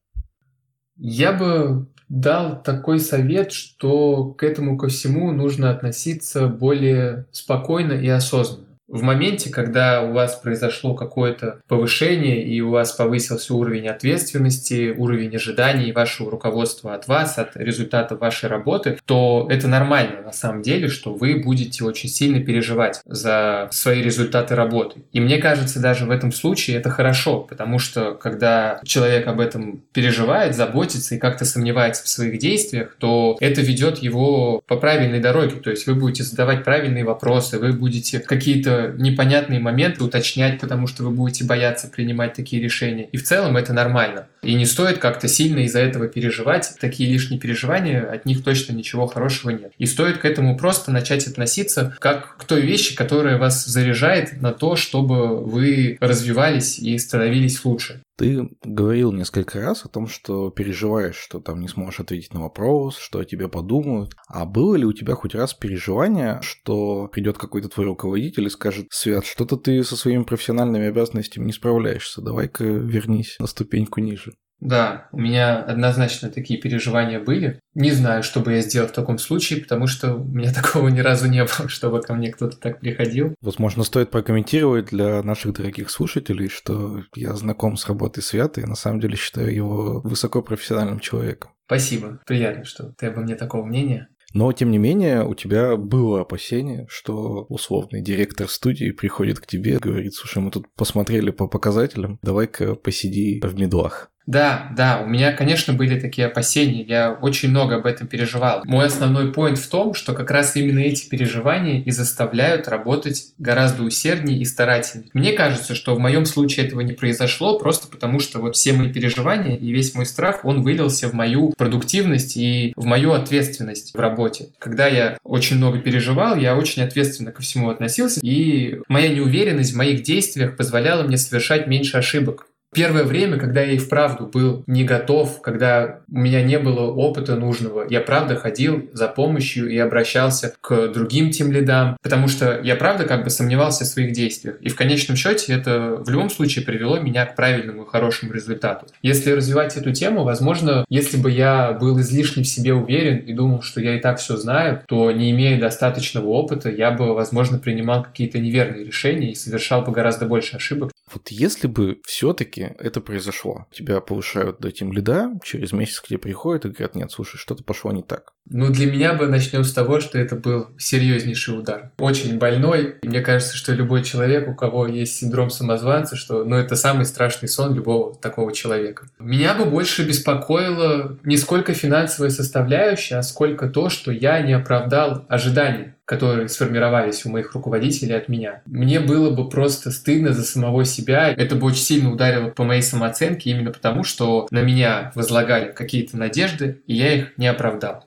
Я бы дал такой совет, что к этому ко всему нужно относиться более спокойно и осознанно. В моменте, когда у вас произошло какое-то повышение и у вас повысился уровень ответственности, уровень ожиданий вашего руководства от вас, от результата вашей работы, то это нормально на самом деле, что вы будете очень сильно переживать за свои результаты работы. И мне кажется, даже в этом случае это хорошо, потому что когда человек об этом переживает, заботится и как-то сомневается в своих действиях, то это ведет его по правильной дороге. То есть вы будете задавать правильные вопросы, вы будете какие-то непонятные моменты уточнять, потому что вы будете бояться принимать такие решения. И в целом это нормально. И не стоит как-то сильно из-за этого переживать. Такие лишние переживания, от них точно ничего хорошего нет. И стоит к этому просто начать относиться как к той вещи, которая вас заряжает на то, чтобы вы развивались и становились лучше. Ты говорил несколько раз о том, что переживаешь, что там не сможешь ответить на вопрос, что о тебе подумают. А было ли у тебя хоть раз переживание, что придет какой-то твой руководитель и скажет: «Свят, что-то ты со своими профессиональными обязанностями не справляешься, давай-ка вернись на ступеньку ниже». Да, у меня однозначно такие переживания были. Не знаю, что бы я сделал в таком случае, потому что у меня такого ни разу не было, чтобы ко мне кто-то так приходил. Возможно, стоит прокомментировать для наших дорогих слушателей, что я знаком с работой Свята и на самом деле считаю его высокопрофессиональным человеком. Спасибо, приятно, что ты обо мне такого мнения. Но, тем не менее, у тебя было опасение, что условный директор студии приходит к тебе и говорит: «Слушай, мы тут посмотрели по показателям, давай-ка посиди в медлах». Да, да, у меня, конечно, были такие опасения, я очень много об этом переживал. Мой основной поинт в том, что как раз именно эти переживания и заставляют работать гораздо усерднее и старательнее. Мне кажется, что в моем случае этого не произошло, просто потому что вот все мои переживания и весь мой страх, он вылился в мою продуктивность и в мою ответственность в работе. Когда я очень много переживал, я очень ответственно ко всему относился, и моя неуверенность в моих действиях позволяла мне совершать меньше ошибок. Первое время, когда я и вправду был не готов, когда у меня не было опыта нужного, я правда ходил за помощью и обращался к другим тимлидам, потому что я правда как бы сомневался в своих действиях. И в конечном счете это в любом случае привело меня к правильному и хорошему результату. Если развивать эту тему, возможно, если бы я был излишне в себе уверен и думал, что я и так все знаю, то не имея достаточного опыта, я бы, возможно, принимал какие-то неверные решения и совершал бы гораздо больше ошибок. Вот если бы все-таки это произошло. Тебя повышают до тимлида, через месяц к тебе приходят и говорят: «Нет, слушай, что-то пошло не так». Ну, для меня бы начнем с того, что это был серьезнейший удар. Очень больной. И мне кажется, что любой человек, у кого есть синдром самозванца, что, ну, это самый страшный сон любого такого человека. Меня бы больше беспокоило не сколько финансовая составляющая, а сколько то, что я не оправдал ожиданий, которые сформировались у моих руководителей от меня. Мне было бы просто стыдно за самого себя. Это бы очень сильно ударило по моей самооценке, именно потому, что на меня возлагали какие-то надежды, и я их не оправдал.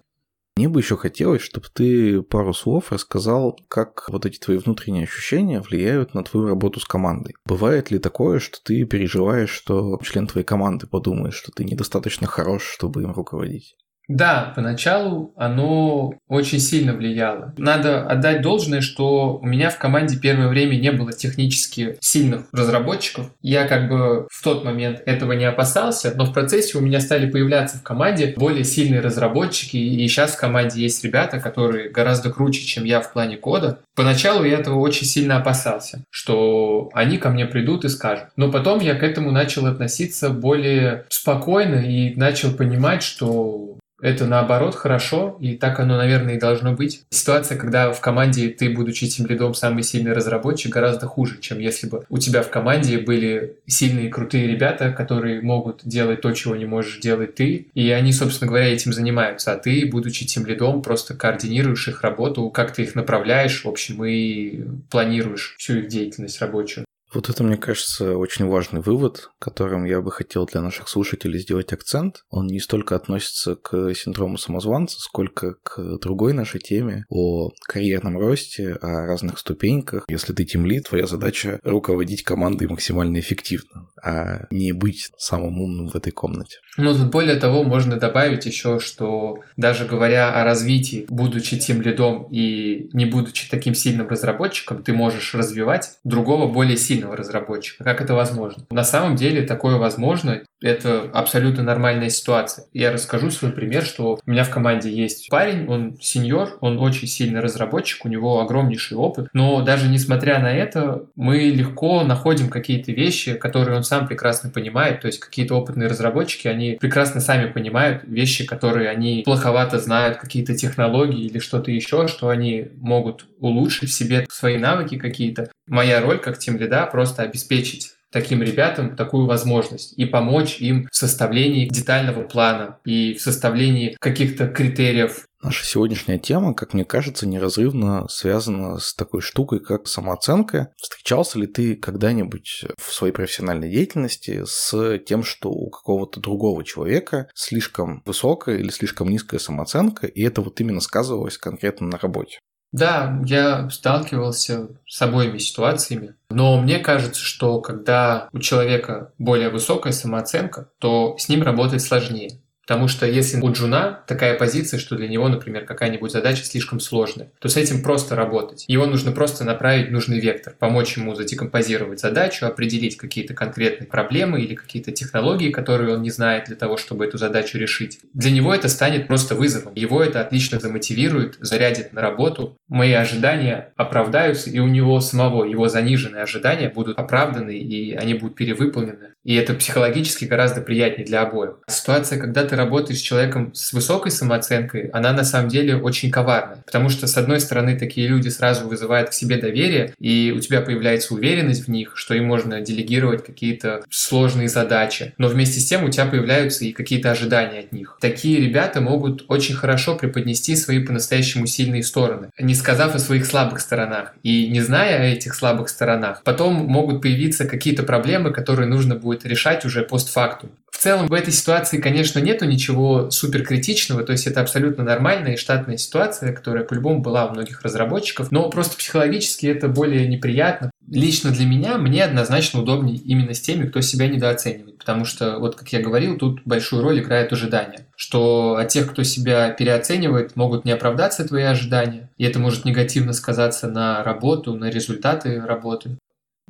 Мне бы еще хотелось, чтобы ты пару слов рассказал, как вот эти твои внутренние ощущения влияют на твою работу с командой. Бывает ли такое, что ты переживаешь, что член твоей команды подумает, что ты недостаточно хорош, чтобы им руководить? Да, поначалу оно очень сильно влияло. Надо отдать должное, что у меня в команде первое время не было технически сильных разработчиков. Я как бы в тот момент этого не опасался, но в процессе у меня стали появляться в команде более сильные разработчики, и сейчас в команде есть ребята, которые гораздо круче, чем я в плане кода. Поначалу я этого очень сильно опасался, что они ко мне придут и скажут. Но потом я к этому начал относиться более спокойно и начал понимать, что... это, наоборот, хорошо, и так оно, наверное, и должно быть. Ситуация, когда в команде ты, будучи тимлидом, самый сильный разработчик, гораздо хуже, чем если бы у тебя в команде были сильные, крутые ребята, которые могут делать то, чего не можешь делать ты, и они, собственно говоря, этим занимаются, а ты, будучи тимлидом, просто координируешь их работу, как ты их направляешь, в общем, и планируешь всю их деятельность рабочую. Вот это, мне кажется, очень важный вывод, которым я бы хотел для наших слушателей сделать акцент. Он не столько относится к синдрому самозванца, сколько к другой нашей теме о карьерном росте, о разных ступеньках. Если ты тимлид, твоя задача руководить командой максимально эффективно, а не быть самым умным в этой комнате. Ну, тут более того, можно добавить еще, что даже говоря о развитии, будучи тимлидом и не будучи таким сильным разработчиком, ты можешь развивать другого более сильного разработчика. Как это возможно? На самом деле такое возможно. Это абсолютно нормальная ситуация. Я расскажу свой пример, что у меня в команде есть парень, он сеньор, он очень сильный разработчик, у него огромнейший опыт, но даже несмотря на это, мы легко находим какие-то вещи, которые он сам прекрасно понимает, то есть какие-то опытные разработчики, они прекрасно сами понимают вещи, которые они плоховато знают, какие-то технологии или что-то еще, что они могут улучшить в себе свои навыки какие-то. Моя роль как тимлида просто обеспечить таким ребятам такую возможность и помочь им в составлении детального плана и в составлении каких-то критериев. Наша сегодняшняя тема, как мне кажется, неразрывно связана с такой штукой, как самооценка. Встречался ли ты когда-нибудь в своей профессиональной деятельности с тем, что у какого-то другого человека слишком высокая или слишком низкая самооценка, и это вот именно сказывалось конкретно на работе? Да, я сталкивался с обоими ситуациями, но мне кажется, что когда у человека более высокая самооценка, то с ним работать сложнее. Потому что если у джуна такая позиция, что для него, например, какая-нибудь задача слишком сложная, то с этим просто работать. Его нужно просто направить в нужный вектор, помочь ему задекомпозировать задачу, определить какие-то конкретные проблемы или какие-то технологии, которые он не знает для того, чтобы эту задачу решить. Для него это станет просто вызовом. Его это отлично замотивирует, зарядит на работу. Мои ожидания оправдаются, и у него самого, его заниженные ожидания будут оправданы, и они будут перевыполнены. И это психологически гораздо приятнее для обоих. Ситуация, когда ты работаешь с человеком с высокой самооценкой, она на самом деле очень коварна. Потому что, с одной стороны, такие люди сразу вызывают к себе доверие, и у тебя появляется уверенность в них, что им можно делегировать какие-то сложные задачи. Но вместе с тем у тебя появляются и какие-то ожидания от них. Такие ребята могут очень хорошо преподнести свои по-настоящему сильные стороны, не сказав о своих слабых сторонах. И не зная о этих слабых сторонах, потом могут появиться какие-то проблемы, которые нужно будет решать уже постфактум. В целом в этой ситуации, конечно, нету ничего суперкритичного, то есть это абсолютно нормальная и штатная ситуация, которая по-любому была у многих разработчиков, но просто психологически это более неприятно. Лично для меня, мне однозначно удобнее именно с теми, кто себя недооценивает, потому что, вот как я говорил, тут большую роль играет ожидание, что от тех, кто себя переоценивает, могут не оправдаться твои ожидания, и это может негативно сказаться на работу, на результаты работы.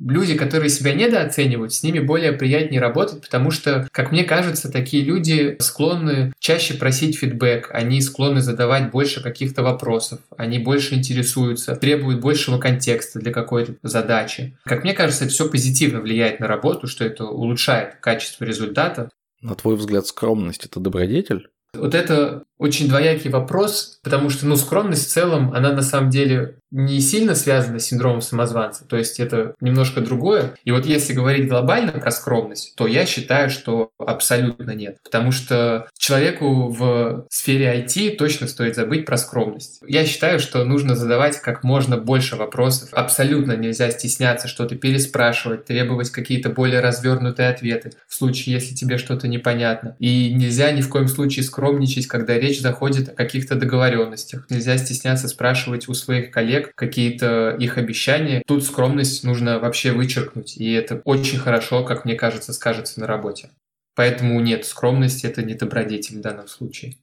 Люди, которые себя недооценивают, с ними более приятнее работать, потому что, как мне кажется, такие люди склонны чаще просить фидбэк, они склонны задавать больше каких-то вопросов, они больше интересуются, требуют большего контекста для какой-то задачи. Как мне кажется, это все позитивно влияет на работу, что это улучшает качество результата. На твой взгляд, скромность – это добродетель? Вот это очень двоякий вопрос, потому что, ну, скромность в целом, она на самом деле не сильно связана с синдромом самозванца, то есть это немножко другое. И вот если говорить глобально про скромность, то я считаю, что абсолютно нет, потому что человеку в сфере ай ти точно стоит забыть про скромность. Я считаю, что нужно задавать как можно больше вопросов, абсолютно нельзя стесняться, что-то переспрашивать, требовать какие-то более развернутые ответы в случае, если тебе что-то непонятно. И нельзя ни в коем случае скромность. Скромничать, когда речь заходит о каких-то договоренностях. Нельзя стесняться спрашивать у своих коллег какие-то их обещания. Тут скромность нужно вообще вычеркнуть, и это очень хорошо, как мне кажется, скажется на работе. Поэтому нет, скромность – это не добродетель в данном случае.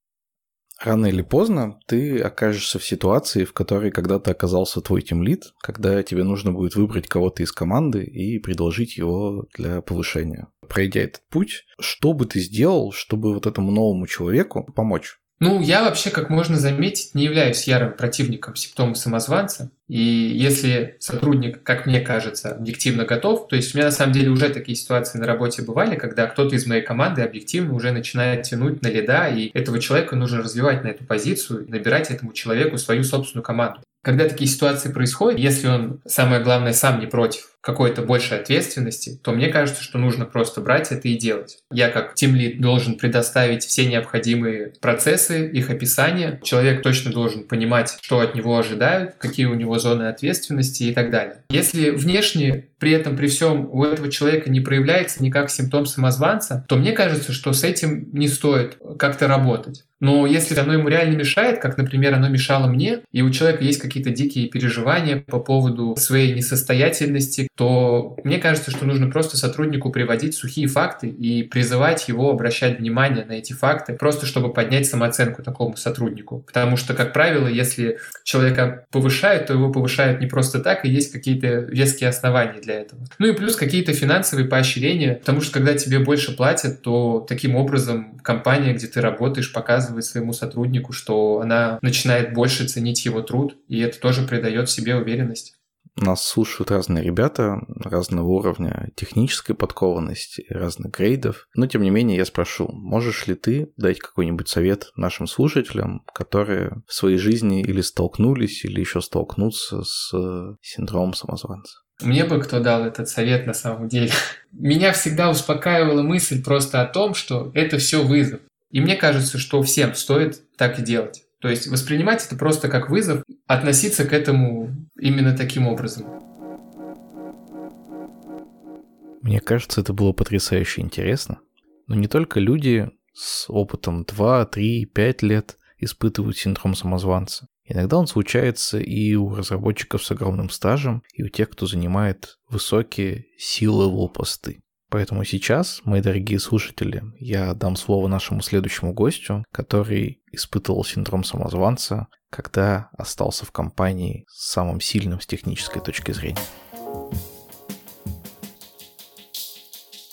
рано или поздно ты окажешься в ситуации, в которой когда-то оказался твой тимлид, когда тебе нужно будет выбрать кого-то из команды и предложить его для повышения. Пройдя этот путь, что бы ты сделал, чтобы вот этому новому человеку помочь? Ну, я вообще, как можно заметить, не являюсь ярым противником симптома-самозванца. И если сотрудник, как мне кажется, объективно готов, то есть у меня на самом деле уже такие ситуации на работе бывали, когда кто-то из моей команды объективно уже начинает тянуть на лида, и этого человека нужно развивать на эту позицию, набирать этому человеку свою собственную команду. Когда такие ситуации происходят, если он, самое главное, сам не против какой-то большей ответственности, то мне кажется, что нужно просто брать это и делать. Я как тимлид должен предоставить все необходимые процессы, их описание. Человек точно должен понимать, что от него ожидают, какие у него зоны ответственности и так далее. Если внешне при этом, при всем у этого человека не проявляется никак симптом самозванца, то мне кажется, что с этим не стоит как-то работать. Но если оно ему реально мешает, как, например, оно мешало мне, и у человека есть какие-то дикие переживания по поводу своей несостоятельности, то мне кажется, что нужно просто сотруднику приводить сухие факты и призывать его обращать внимание на эти факты, просто чтобы поднять самооценку такому сотруднику. Потому что, как правило, если человека повышают, то его повышают не просто так, и есть какие-то веские основания для этого. Ну и плюс какие-то финансовые поощрения, потому что когда тебе больше платят, то таким образом компания, где ты работаешь, показывает своему сотруднику, что она начинает больше ценить его труд, и это тоже придает себе уверенность. Нас слушают разные ребята, разного уровня технической подкованности, разных грейдов. Но, тем не менее, я спрошу, можешь ли ты дать какой-нибудь совет нашим слушателям, которые в своей жизни или столкнулись, или еще столкнутся с синдромом самозванца? Мне бы кто дал этот совет на самом деле. Меня всегда успокаивала мысль просто о том, что это все вызов. И мне кажется, что всем стоит так и делать. То есть воспринимать это просто как вызов, относиться к этому именно таким образом. Мне кажется, это было потрясающе интересно. Но не только люди с опытом два, три, пять лет испытывают синдром самозванца. Иногда он случается и у разработчиков с огромным стажем, и у тех, кто занимает высокие C-level посты. Поэтому сейчас, мои дорогие слушатели, я дам слово нашему следующему гостю, который испытывал синдром самозванца, когда остался в компании самым сильным с технической точки зрения.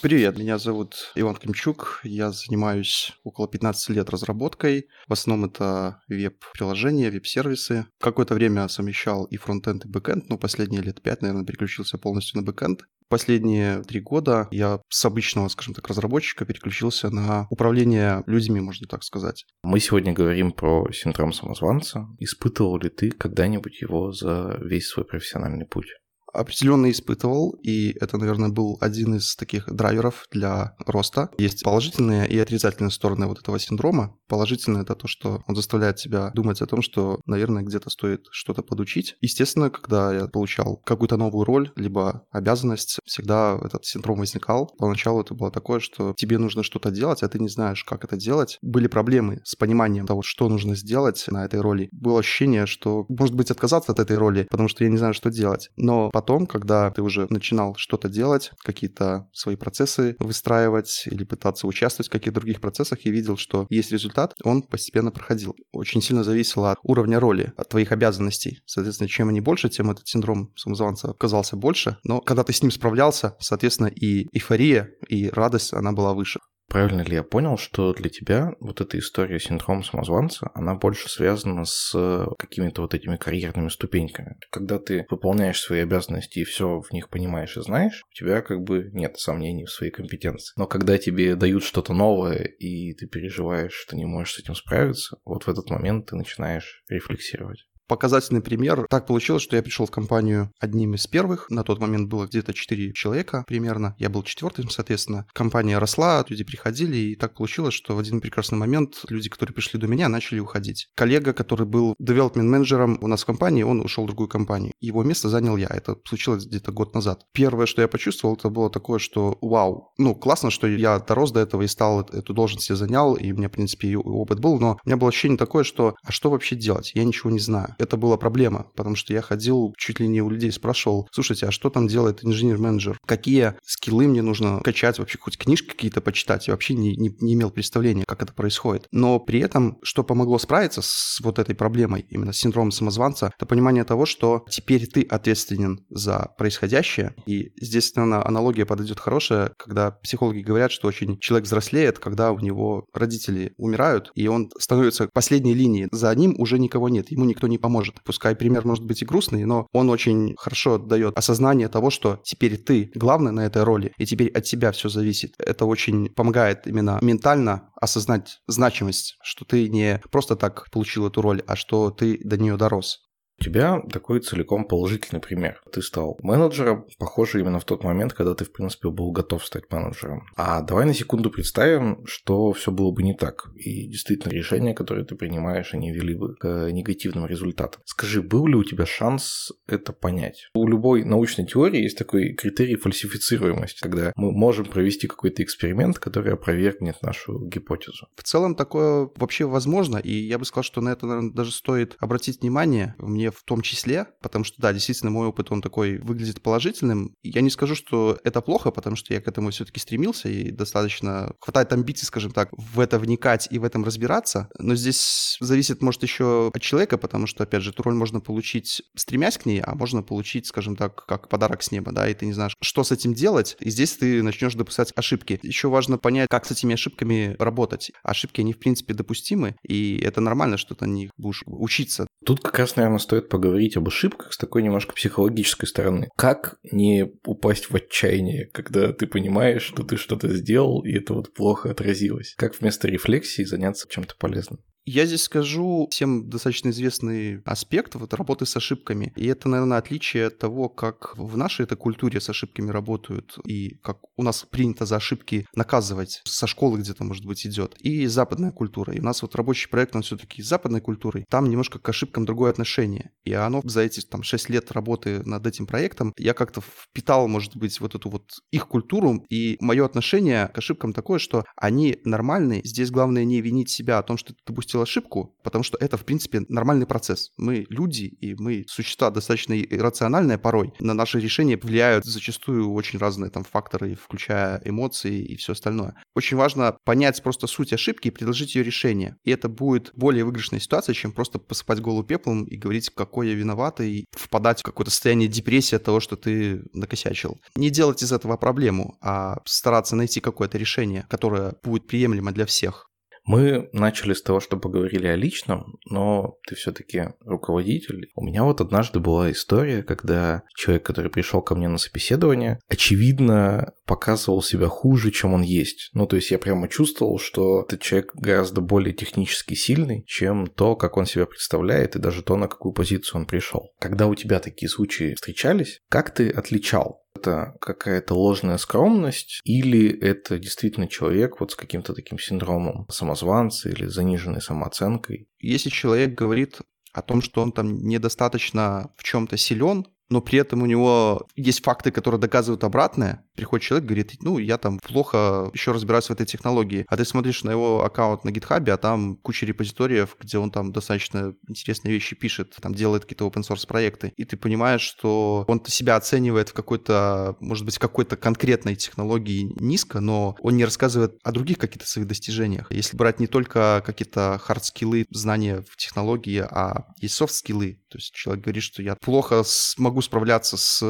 Привет, меня зовут Иван Климчук, я занимаюсь около пятнадцати лет разработкой, в основном это веб-приложения, веб-сервисы. Какое-то время совмещал и фронтенд, и бэкенд, но последние лет пять, наверное, переключился полностью на бэкенд. Последние три года я с обычного, скажем так, разработчика переключился на управление людьми, можно так сказать. Мы сегодня говорим про синдром самозванца. Испытывал ли ты когда-нибудь его за весь свой профессиональный путь? Определенно испытывал, и это, наверное, был один из таких драйверов для роста. Есть положительные и отрицательные стороны вот этого синдрома. Положительное — это то, что он заставляет тебя думать о том, что, наверное, где-то стоит что-то подучить. Естественно, когда я получал какую-то новую роль, либо обязанность, всегда этот синдром возникал. Поначалу это было такое, что тебе нужно что-то делать, а ты не знаешь, как это делать. Были проблемы с пониманием того, что нужно сделать на этой роли. Было ощущение, что, может быть, отказаться от этой роли, потому что я не знаю, что делать. Но потом Потом, когда ты уже начинал что-то делать, какие-то свои процессы выстраивать или пытаться участвовать в каких-то других процессах, и видел, что есть результат, он постепенно проходил. Очень сильно зависело от уровня роли, от твоих обязанностей. Соответственно, чем они больше, тем этот синдром самозванца оказался больше. Но когда ты с ним справлялся, соответственно, и эйфория, и радость, она была выше. Правильно ли я понял, что для тебя вот эта история синдрома самозванца, она больше связана с какими-то вот этими карьерными ступеньками? Когда ты выполняешь свои обязанности и все в них понимаешь и знаешь, у тебя как бы нет сомнений в своей компетенции. Но когда тебе дают что-то новое, и ты переживаешь, что не можешь с этим справиться, вот в этот момент ты начинаешь рефлексировать. Показательный пример. Так получилось, что я пришел в компанию одним из первых. На тот момент было где-то четыре человека примерно. Я был четвертым, соответственно. Компания росла, люди приходили, и так получилось, что в один прекрасный момент люди, которые пришли до меня, начали уходить. Коллега, который был девелопмент-менеджером у нас в компании, он ушел в другую компанию. Его место занял я. Это случилось где-то год назад. Первое, что я почувствовал, это было такое, что вау, ну классно, что я дорос до этого и стал, эту должность я занял, и у меня, в принципе, опыт был, но у меня было ощущение такое, что а что вообще делать? Я ничего не знаю. это была проблема, потому что я ходил, чуть ли не у людей спрашивал, слушайте, а что там делает инженер-менеджер? Какие скиллы мне нужно качать? Вообще хоть книжки какие-то почитать? Я вообще не, не, не имел представления, как это происходит. Но при этом, что помогло справиться с вот этой проблемой, именно с синдромом самозванца, это понимание того, что теперь ты ответственен за происходящее. И здесь, наверное, аналогия подойдет хорошая, когда психологи говорят, что очень человек взрослеет, когда у него родители умирают, и он становится последней линией. За ним уже никого нет, ему никто не поможет. Пускай пример может быть и грустный, но он очень хорошо дает осознание того, что теперь ты главный на этой роли, и теперь от тебя все зависит. Это очень помогает именно ментально осознать значимость, что ты не просто так получил эту роль, а что ты до нее дорос. У тебя такой целиком положительный пример. Ты стал менеджером, похоже, именно в тот момент, когда ты, в принципе, был готов стать менеджером. А давай на секунду представим, что все было бы не так. И действительно, решения, которые ты принимаешь, они вели бы к негативным результатам. Скажи, был ли у тебя шанс это понять? У любой научной теории есть такой критерий фальсифицируемости, когда мы можем провести какой-то эксперимент, который опровергнет нашу гипотезу. В целом, такое вообще возможно, и я бы сказал, что на это, наверное, даже стоит обратить внимание. Мне в том числе, потому что, да, действительно, мой опыт, он такой выглядит положительным. Я не скажу, что это плохо, потому что я к этому все-таки стремился, и достаточно хватает амбиций, скажем так, в это вникать и в этом разбираться. Но здесь зависит, может, еще от человека, потому что, опять же, эту роль можно получить, стремясь к ней, а можно получить, скажем так, как подарок с неба, да, и ты не знаешь, что с этим делать, и здесь ты начнешь допускать ошибки. Еще важно понять, как с этими ошибками работать. Ошибки, они, в принципе, допустимы, и это нормально, что ты на них будешь учиться. Тут как раз, наверное, стоит стоит поговорить об ошибках с такой немножко психологической стороны. Как не упасть в отчаяние, когда ты понимаешь, что ты что-то сделал, и это вот плохо отразилось? Как вместо рефлексии заняться чем-то полезным? Я здесь скажу всем достаточно известный аспект вот работы с ошибками. И это, наверное, отличие от того, как в нашей этой культуре с ошибками работают и как у нас принято за ошибки наказывать. Со школы где-то, может быть, идет. И западная культура. И у нас вот рабочий проект, он все-таки с западной культурой. Там немножко к ошибкам другое отношение. И оно за эти там шесть лет работы над этим проектом, я как-то впитал, может быть, вот эту вот их культуру. И мое отношение к ошибкам такое, что они нормальные. Здесь главное не винить себя о том, что ты допустил ошибку, потому что это, в принципе, нормальный процесс. Мы люди, и мы существа достаточно иррациональные порой. На наши решения влияют зачастую очень разные там факторы, включая эмоции и все остальное. Очень важно понять просто суть ошибки и предложить ее решение. И это будет более выигрышная ситуация, чем просто посыпать голову пеплом и говорить, какой я виноват, и впадать в какое-то состояние депрессии от того, что ты накосячил. Не делать из этого проблему, а стараться найти какое-то решение, которое будет приемлемо для всех. Мы начали с того, что поговорили о личном, но ты все-таки руководитель. У меня вот однажды была история, когда человек, который пришел ко мне на собеседование, очевидно показывал себя хуже, чем он есть. Ну, то есть я прямо чувствовал, что этот человек гораздо более технически сильный, чем то, как он себя представляет, и даже то, на какую позицию он пришел. Когда у тебя такие случаи встречались, как ты отличал? Это какая-то ложная скромность, или это действительно человек вот с каким-то таким синдромом самозванца или заниженной самооценкой? Если человек говорит о том, что он там недостаточно в чем-то силен, но при этом у него есть факты, которые доказывают обратное, приходит человек, говорит, ну, я там плохо еще разбираюсь в этой технологии. А ты смотришь на его аккаунт на GitHub, а там куча репозиториев, где он там достаточно интересные вещи пишет, там делает какие-то open-source проекты. И ты понимаешь, что он себя оценивает в какой-то, может быть, в какой-то конкретной технологии низко, но он не рассказывает о других каких-то своих достижениях. Если брать не только какие-то хард-скиллы, знания в технологии, а и софт-скиллы, то есть человек говорит, что я плохо смогу справляться с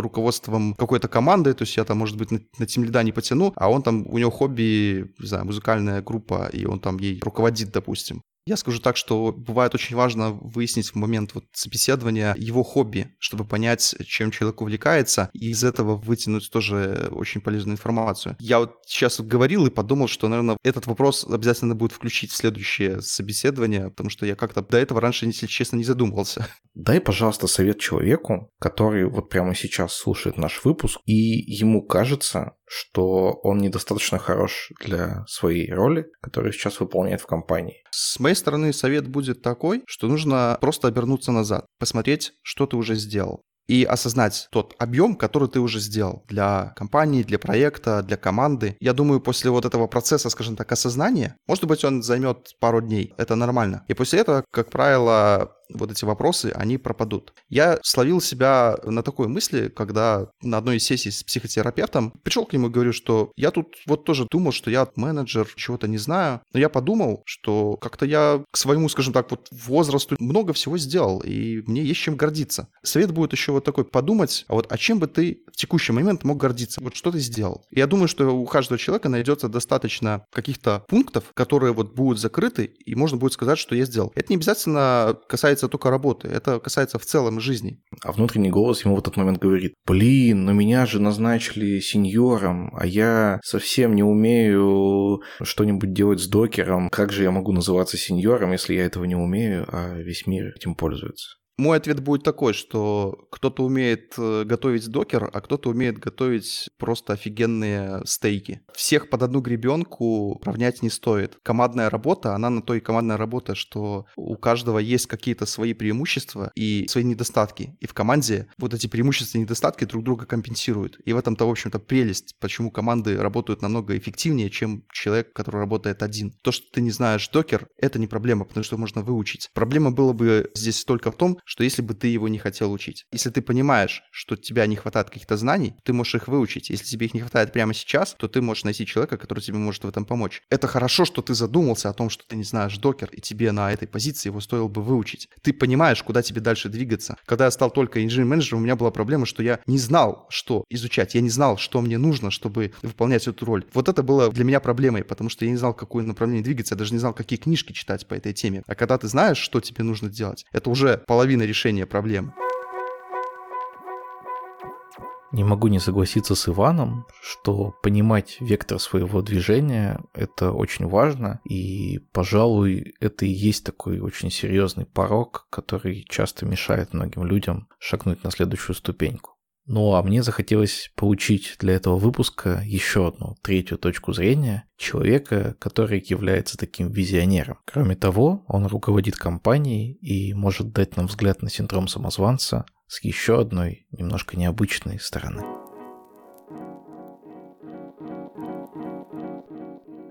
руководством какой-то команды, то есть я там, может быть, на, на тимлида не потяну, а он там, у него хобби, не знаю, музыкальная группа, и он там ей руководит, допустим. Я скажу так, что бывает очень важно выяснить в момент вот собеседования его хобби, чтобы понять, чем человек увлекается, и из этого вытянуть тоже очень полезную информацию. Я вот сейчас вот говорил и подумал, что, наверное, этот вопрос обязательно будет включить в следующее собеседование, потому что я как-то до этого раньше, если честно, не задумывался. Дай, пожалуйста, совет человеку, который вот прямо сейчас слушает наш выпуск, и ему кажется, что он недостаточно хорош для своей роли, которую сейчас выполняет в компании. С моей стороны совет будет такой, что нужно просто обернуться назад, посмотреть, что ты уже сделал, и осознать тот объем, который ты уже сделал для компании, для проекта, для команды. Я думаю, после вот этого процесса, скажем так, осознания, может быть, он займет пару дней, это нормально. И после этого, как правило, вот эти вопросы, они пропадут. Я словил себя на такой мысли, когда на одной из сессий с психотерапевтом пришел к нему и говорю, что я тут вот тоже думал, что я менеджер, чего-то не знаю, но я подумал, что как-то я к своему, скажем так, вот возрасту много всего сделал, и мне есть чем гордиться. Совет будет еще вот такой, подумать, а вот а чем бы ты в текущий момент мог гордиться? Вот что ты сделал? И я думаю, что у каждого человека найдется достаточно каких-то пунктов, которые вот будут закрыты, и можно будет сказать, что я сделал. Это не обязательно касается только работы, это касается в целом жизни. А внутренний голос ему в этот момент говорит: блин, но меня же назначили сеньором, а я совсем не умею что-нибудь делать с докером. Как же я могу называться сеньором, если я этого не умею, а весь мир этим пользуется? Мой ответ будет такой, что кто-то умеет готовить докер, а кто-то умеет готовить просто офигенные стейки. Всех под одну гребенку равнять не стоит. Командная работа, она на то и командная работа, что у каждого есть какие-то свои преимущества и свои недостатки. И в команде вот эти преимущества и недостатки друг друга компенсируют. И в этом-то, в общем-то, прелесть, почему команды работают намного эффективнее, чем человек, который работает один. То, что ты не знаешь докер, это не проблема, потому что можно выучить. Проблема была бы здесь только в том, что если бы ты его не хотел учить. Если ты понимаешь, что тебя не хватает каких-то знаний, ты можешь их выучить. Если тебе их не хватает прямо сейчас, то ты можешь найти человека, который тебе может в этом помочь. Это хорошо, что ты задумался о том, что ты не знаешь докер, и тебе на этой позиции его стоило бы выучить. Ты понимаешь, куда тебе дальше двигаться. Когда я стал только инженер-менеджером, у меня была проблема, что я не знал, что изучать. Я не знал, что мне нужно, чтобы выполнять эту роль. Вот это было для меня проблемой, потому что я не знал, в какое направление двигаться. Я даже не знал, какие книжки читать по этой теме. А когда ты знаешь, что тебе нужно делать, это уже половина на решение проблемы. Не могу не согласиться с Иваном, что понимать вектор своего движения – это очень важно, и, пожалуй, это и есть такой очень серьезный порог, который часто мешает многим людям шагнуть на следующую ступеньку. Ну а мне захотелось получить для этого выпуска еще одну, третью точку зрения человека, который является таким визионером. Кроме того, он руководит компанией и может дать нам взгляд на синдром самозванца с еще одной, немножко необычной стороны.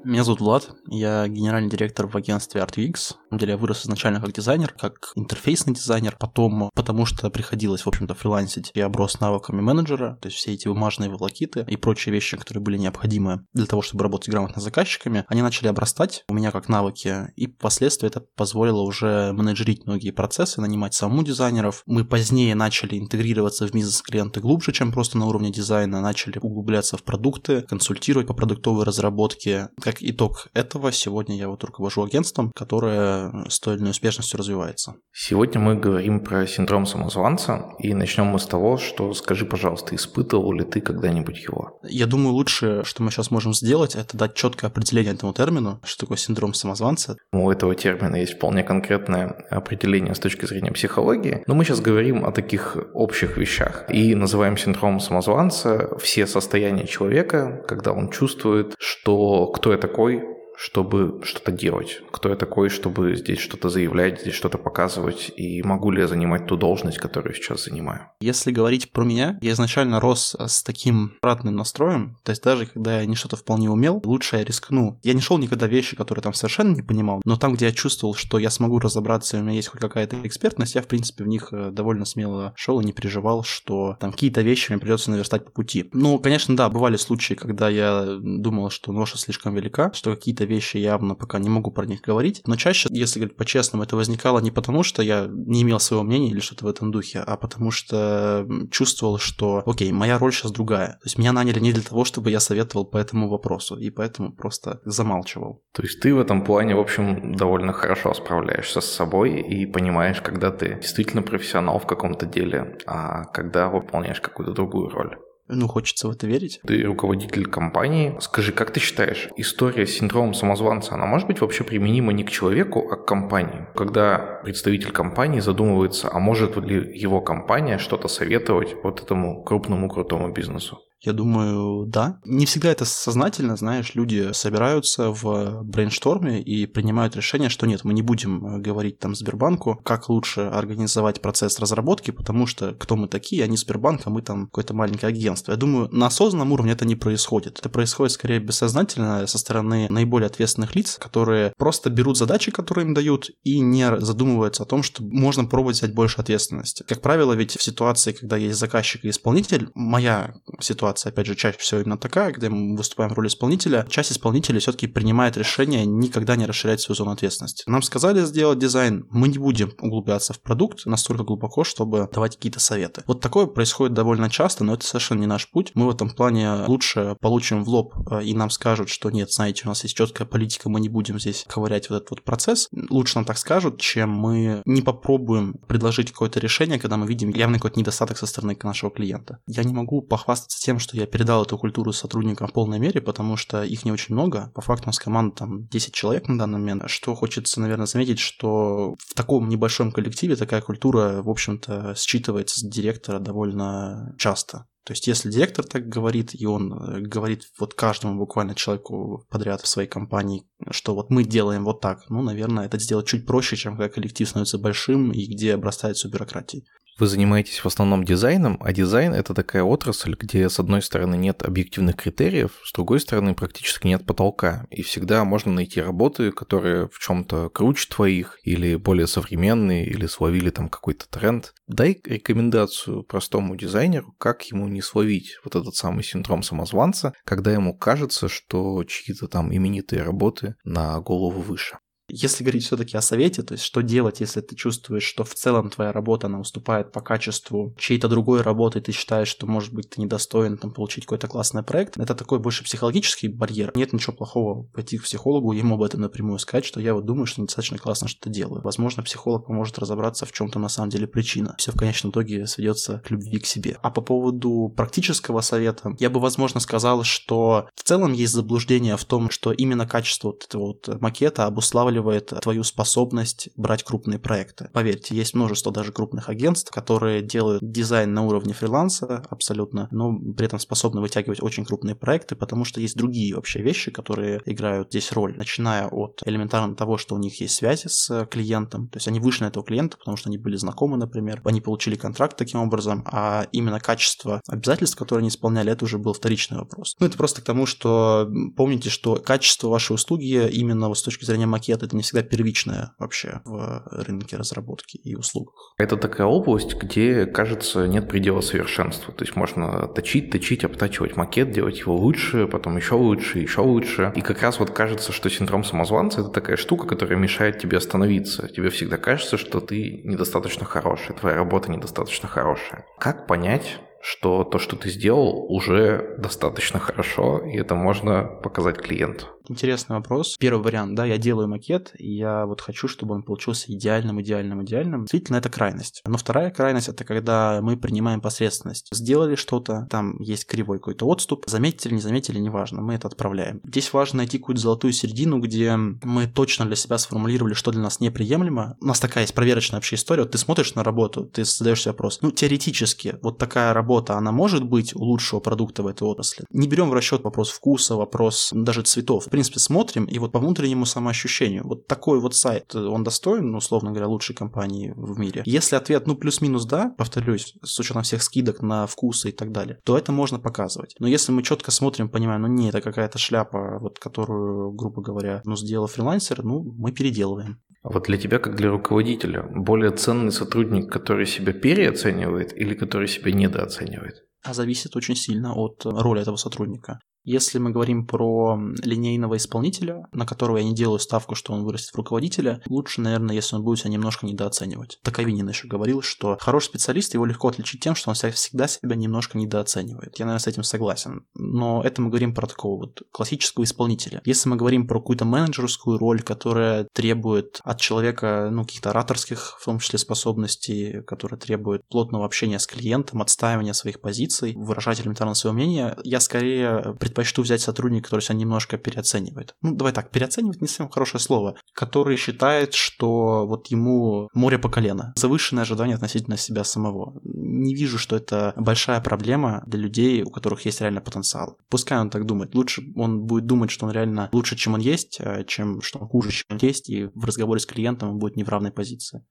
Меня зовут Влад, я генеральный директор в агентстве ArtX. На самом деле я вырос изначально как дизайнер, как интерфейсный дизайнер. Потом, потому что приходилось, в общем-то, фрилансить, я оброс навыками менеджера, то есть все эти бумажные волокиты и прочие вещи, которые были необходимы для того, чтобы работать грамотно с заказчиками, они начали обрастать у меня как навыки, и впоследствии это позволило уже менеджерить многие процессы, нанимать саму дизайнеров. Мы позднее начали интегрироваться в бизнес клиенты глубже, чем просто на уровне дизайна, начали углубляться в продукты, консультировать по продуктовой разработке. Как итог этого, сегодня я вот руковожу агентством, которое с той или иной успешностью развивается. Сегодня мы говорим про синдром самозванца, и начнем мы с того, что скажи, пожалуйста, испытывал ли ты когда-нибудь его? Я думаю, лучшее, что мы сейчас можем сделать, это дать четкое определение этому термину, что такое синдром самозванца. У этого термина есть вполне конкретное определение с точки зрения психологии, но мы сейчас говорим о таких общих вещах и называем синдромом самозванца все состояния человека, когда он чувствует, что кто это такой, чтобы что-то делать, кто я такой, чтобы здесь что-то заявлять, здесь что-то показывать, и могу ли я занимать ту должность, которую сейчас занимаю. Если говорить про меня, я изначально рос с таким ратным настроем, то есть даже когда я не что-то вполне умел, лучше я рискну. Я не шел никогда вещи, которые там совершенно не понимал, но там, где я чувствовал, что я смогу разобраться, и у меня есть хоть какая-то экспертность, я, в принципе, в них довольно смело шел и не переживал, что там какие-то вещи мне придется наверстать по пути. Ну, конечно, да, бывали случаи, когда я думал, что ноша слишком велика, что какие-то вещи явно пока не могу про них говорить, но чаще, если говорить по-честному, это возникало не потому, что я не имел своего мнения или что-то в этом духе, а потому что чувствовал, что, окей, моя роль сейчас другая. То есть меня наняли не для того, чтобы я советовал по этому вопросу, и поэтому просто замалчивал. То есть ты в этом плане, в общем, довольно хорошо справляешься с собой и понимаешь, когда ты действительно профессионал в каком-то деле, а когда выполняешь какую-то другую роль. Ну, хочется в это верить. Ты руководитель компании. Скажи, как ты считаешь, история с синдромом самозванца, она может быть вообще применима не к человеку, а к компании? Когда представитель компании задумывается, а может ли его компания что-то советовать вот этому крупному крутому бизнесу? Я думаю, да. Не всегда это сознательно, знаешь, люди собираются в брейншторме и принимают решение, что нет, мы не будем говорить там Сбербанку, как лучше организовать процесс разработки, потому что кто мы такие, а не Сбербанк, а мы там какое-то маленькое агентство. Я думаю, на осознанном уровне это не происходит. Это происходит скорее бессознательно со стороны наиболее ответственных лиц, которые просто берут задачи, которые им дают, и не задумываются о том, что можно пробовать взять больше ответственности. Как правило, ведь в ситуации, когда есть заказчик и исполнитель, моя ситуация, опять же, чаще всего именно такая, когда мы выступаем в роли исполнителя, часть исполнителей все-таки принимает решение никогда не расширять свою зону ответственности. Нам сказали сделать дизайн, мы не будем углубляться в продукт настолько глубоко, чтобы давать какие-то советы. Вот такое происходит довольно часто, но это совершенно не наш путь. Мы в этом плане лучше получим в лоб, и нам скажут, что нет, знаете, у нас есть четкая политика, мы не будем здесь ковырять вот этот вот процесс. Лучше нам так скажут, чем мы не попробуем предложить какое-то решение, когда мы видим явный какой-то недостаток со стороны нашего клиента. Я не могу похвастаться тем, что я передал эту культуру сотрудникам в полной мере, потому что их не очень много. По факту у нас команда там десять человек на данный момент. Что хочется, наверное, заметить, что в таком небольшом коллективе такая культура, в общем-то, считывается с директора довольно часто. То есть, если директор так говорит, и он говорит вот каждому буквально человеку подряд в своей компании, что вот мы делаем вот так, ну, наверное, это сделать чуть проще, чем когда коллектив становится большим и где обрастает всю бюрократией. Вы занимаетесь в основном дизайном, а дизайн – это такая отрасль, где, с одной стороны, нет объективных критериев, с другой стороны, практически нет потолка, и всегда можно найти работы, которые в чем-то круче твоих, или более современные, или словили там какой-то тренд. Дай рекомендацию простому дизайнеру, как ему не словить вот этот самый синдром самозванца, когда ему кажется, что чьи-то там именитые работы на голову выше. Если говорить все-таки о совете, то есть что делать, если ты чувствуешь, что в целом твоя работа, она уступает по качеству чьей-то другой работы, и ты считаешь, что, может быть, ты недостоин там получить какой-то классный проект, это такой больше психологический барьер. Нет ничего плохого пойти к психологу, ему об этом напрямую сказать, что я вот думаю, что недостаточно классно что-то делаю. Возможно, психолог поможет разобраться, в чем-то на самом деле причина. Все в конечном итоге сведется к любви к себе. А по поводу практического совета, я бы, возможно, сказал, что в целом есть заблуждение в том, что именно качество вот этого вот макета обуславливает твою способность брать крупные проекты. Поверьте, есть множество даже крупных агентств, которые делают дизайн на уровне фриланса абсолютно, но при этом способны вытягивать очень крупные проекты, потому что есть другие вообще вещи, которые играют здесь роль, начиная от элементарно того, что у них есть связи с клиентом, то есть они вышли на этого клиента, потому что они были знакомы, например, они получили контракт таким образом, а именно качество обязательств, которые они исполняли, это уже был вторичный вопрос. Ну, это просто к тому, что помните, что качество вашей услуги именно вот с точки зрения макета это не всегда первичное вообще в рынке разработки и услуг. Это такая область, где, кажется, нет предела совершенства. То есть можно точить, точить, обтачивать макет, делать его лучше, потом еще лучше, еще лучше. И как раз вот кажется, что синдром самозванца – это такая штука, которая мешает тебе остановиться. Тебе всегда кажется, что ты недостаточно хороший, твоя работа недостаточно хорошая. Как понять, что то, что ты сделал, уже достаточно хорошо, и это можно показать клиенту? Интересный вопрос. Первый вариант, да, я делаю макет, и я вот хочу, чтобы он получился идеальным, идеальным, идеальным. Действительно, это крайность. Но вторая крайность, это когда мы принимаем посредственность. Сделали что-то, там есть кривой какой-то отступ, заметили, не заметили, неважно, мы это отправляем. Здесь важно найти какую-то золотую середину, где мы точно для себя сформулировали, что для нас неприемлемо. У нас такая есть проверочная вообще история. Вот ты смотришь на работу, ты задаешь себе вопрос. Ну, теоретически, вот такая работа, она может быть у лучшего продукта в этой отрасли? Не берем в расчет вопрос вкуса, вопрос даже цветов. В принципе, смотрим, и вот по внутреннему самоощущению, вот такой вот сайт, он достоин, условно говоря, лучшей компании в мире. Если ответ, ну, плюс-минус да, повторюсь, с учетом всех скидок на вкусы и так далее, то это можно показывать. Но если мы четко смотрим, понимаем, ну, не, это какая-то шляпа, вот которую, грубо говоря, ну, сделал фрилансер, ну, мы переделываем. А вот для тебя, как для руководителя, более ценный сотрудник, который себя переоценивает или который себя недооценивает? А зависит очень сильно от роли этого сотрудника. Если мы говорим про линейного исполнителя, на которого я не делаю ставку, что он вырастет в руководителя, лучше, наверное, если он будет себя немножко недооценивать. Токовинин еще говорил, что хороший специалист, его легко отличить тем, что он всегда себя немножко недооценивает. Я, наверное, с этим согласен. Но это мы говорим про такого вот классического исполнителя. Если мы говорим про какую-то менеджерскую роль, которая требует от человека, ну, каких-то ораторских, в том числе, способностей, которая требует плотного общения с клиентом, отстаивания своих позиций, выражать элементарно свое мнение, я скорее предпочитаю предпочту взять сотрудника, который себя немножко переоценивает. Ну, давай так, переоценивать не совсем хорошее слово, который считает, что вот ему море по колено, завышенное ожидание относительно себя самого. Не вижу, что это большая проблема для людей, у которых есть реально потенциал. Пускай он так думает. Лучше он будет думать, что он реально лучше, чем он есть, чем что он хуже, чем он есть, и в разговоре с клиентом он будет не в равной позиции.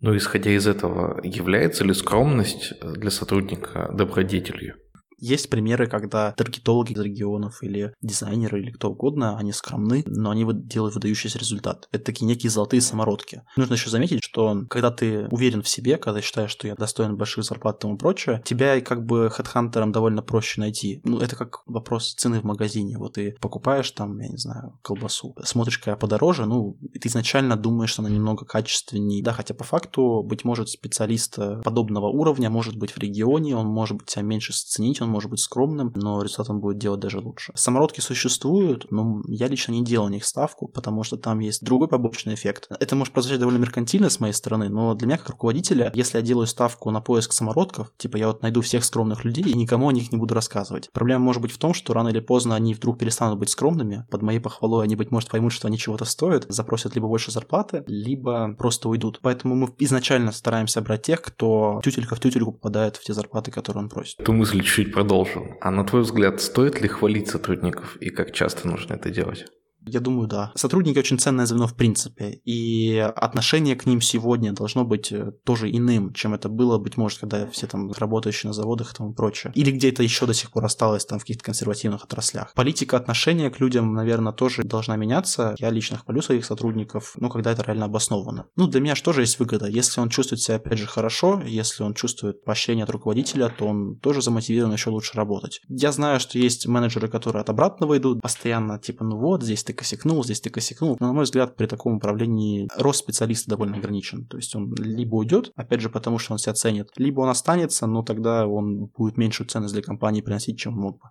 Ну, исходя из этого, является ли скромность для сотрудника добродетелью? Есть примеры, когда таргетологи из регионов или дизайнеры, или кто угодно, они скромны, но они делают выдающийся результат. Это такие некие золотые самородки. Нужно еще заметить, что когда ты уверен в себе, когда считаешь, что я достоин больших зарплат и тому прочее, тебя как бы хедхантером довольно проще найти. Ну, это как вопрос цены в магазине. Вот ты покупаешь там, я не знаю, колбасу, смотришь, какая подороже, ну, и ты изначально думаешь, что она немного качественнее. Да, хотя по факту, быть может, специалист подобного уровня может быть в регионе, он может быть тебя меньше сценить, он может быть скромным, но результат он будет делать даже лучше. Самородки существуют, но я лично не делал на них ставку, потому что там есть другой побочный эффект. Это может прозвучать довольно меркантильно с моей стороны, но для меня как руководителя, если я делаю ставку на поиск самородков, типа я вот найду всех скромных людей и никому о них не буду рассказывать. Проблема может быть в том, что рано или поздно они вдруг перестанут быть скромными, под моей похвалой они, быть может, поймут, что они чего-то стоят, запросят либо больше зарплаты, либо просто уйдут. Поэтому мы изначально стараемся брать тех, кто тютелька в тютельку попадает в те зарплаты, которые он просит. Эту мысль чуть-чуть продолжим. А на твой взгляд, стоит ли хвалить сотрудников и как часто нужно это делать? Я думаю, да. Сотрудники очень ценное звено в принципе, и отношение к ним сегодня должно быть тоже иным, чем это было, быть может, когда все там работающие на заводах и тому прочее. Или где-то еще до сих пор осталось там в каких-то консервативных отраслях. Политика отношения к людям, наверное, тоже должна меняться. Я лично хвалю своих сотрудников, ну, когда это реально обосновано. Ну, для меня же тоже есть выгода. Если он чувствует себя, опять же, хорошо, если он чувствует поощрение от руководителя, то он тоже замотивирован еще лучше работать. Я знаю, что есть менеджеры, которые от обратного идут постоянно, типа, ну вот, здесь ты косякнул, здесь ты косякнул. Но, на мой взгляд, при таком управлении рост специалиста довольно ограничен. То есть он либо уйдет, опять же, потому что он себя ценит, либо он останется, но тогда он будет меньшую ценность для компании приносить, чем мог бы.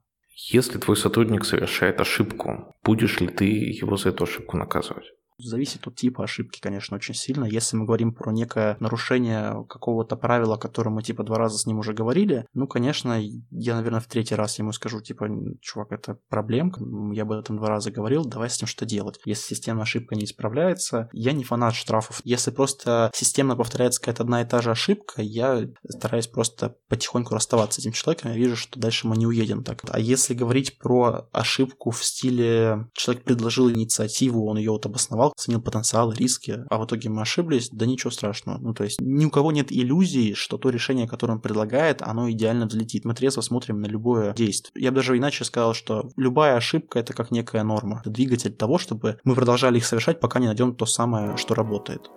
Если твой сотрудник совершает ошибку, будешь ли ты его за эту ошибку наказывать? Зависит от типа ошибки, конечно, очень сильно. Если мы говорим про некое нарушение какого-то правила, о котором мы типа два раза с ним уже говорили, ну, конечно, я, наверное, в третий раз ему скажу, типа, чувак, это проблемка, я об этом два раза говорил, давай с ним что делать. Если системная ошибка не исправляется, я не фанат штрафов. Если просто системно повторяется какая-то одна и та же ошибка, я стараюсь просто потихоньку расставаться с этим человеком, я вижу, что дальше мы не уедем так. А если говорить про ошибку в стиле человек предложил инициативу, он ее вот обосновал, оценил потенциал, риски, а в итоге мы ошиблись, да ничего страшного. Ну, то есть ни у кого нет иллюзии, что то решение, которое он предлагает, оно идеально взлетит. Мы трезво смотрим на любое действие. Я бы даже иначе сказал, что любая ошибка — это как некая норма. Это двигатель того, чтобы мы продолжали их совершать, пока не найдем то самое, что работает.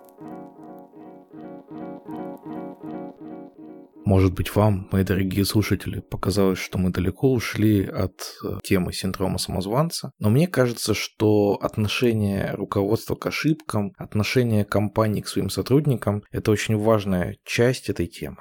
Может быть, вам, мои дорогие слушатели, показалось, что мы далеко ушли от темы синдрома самозванца, но мне кажется, что отношение руководства к ошибкам, отношение компании к своим сотрудникам – это очень важная часть этой темы.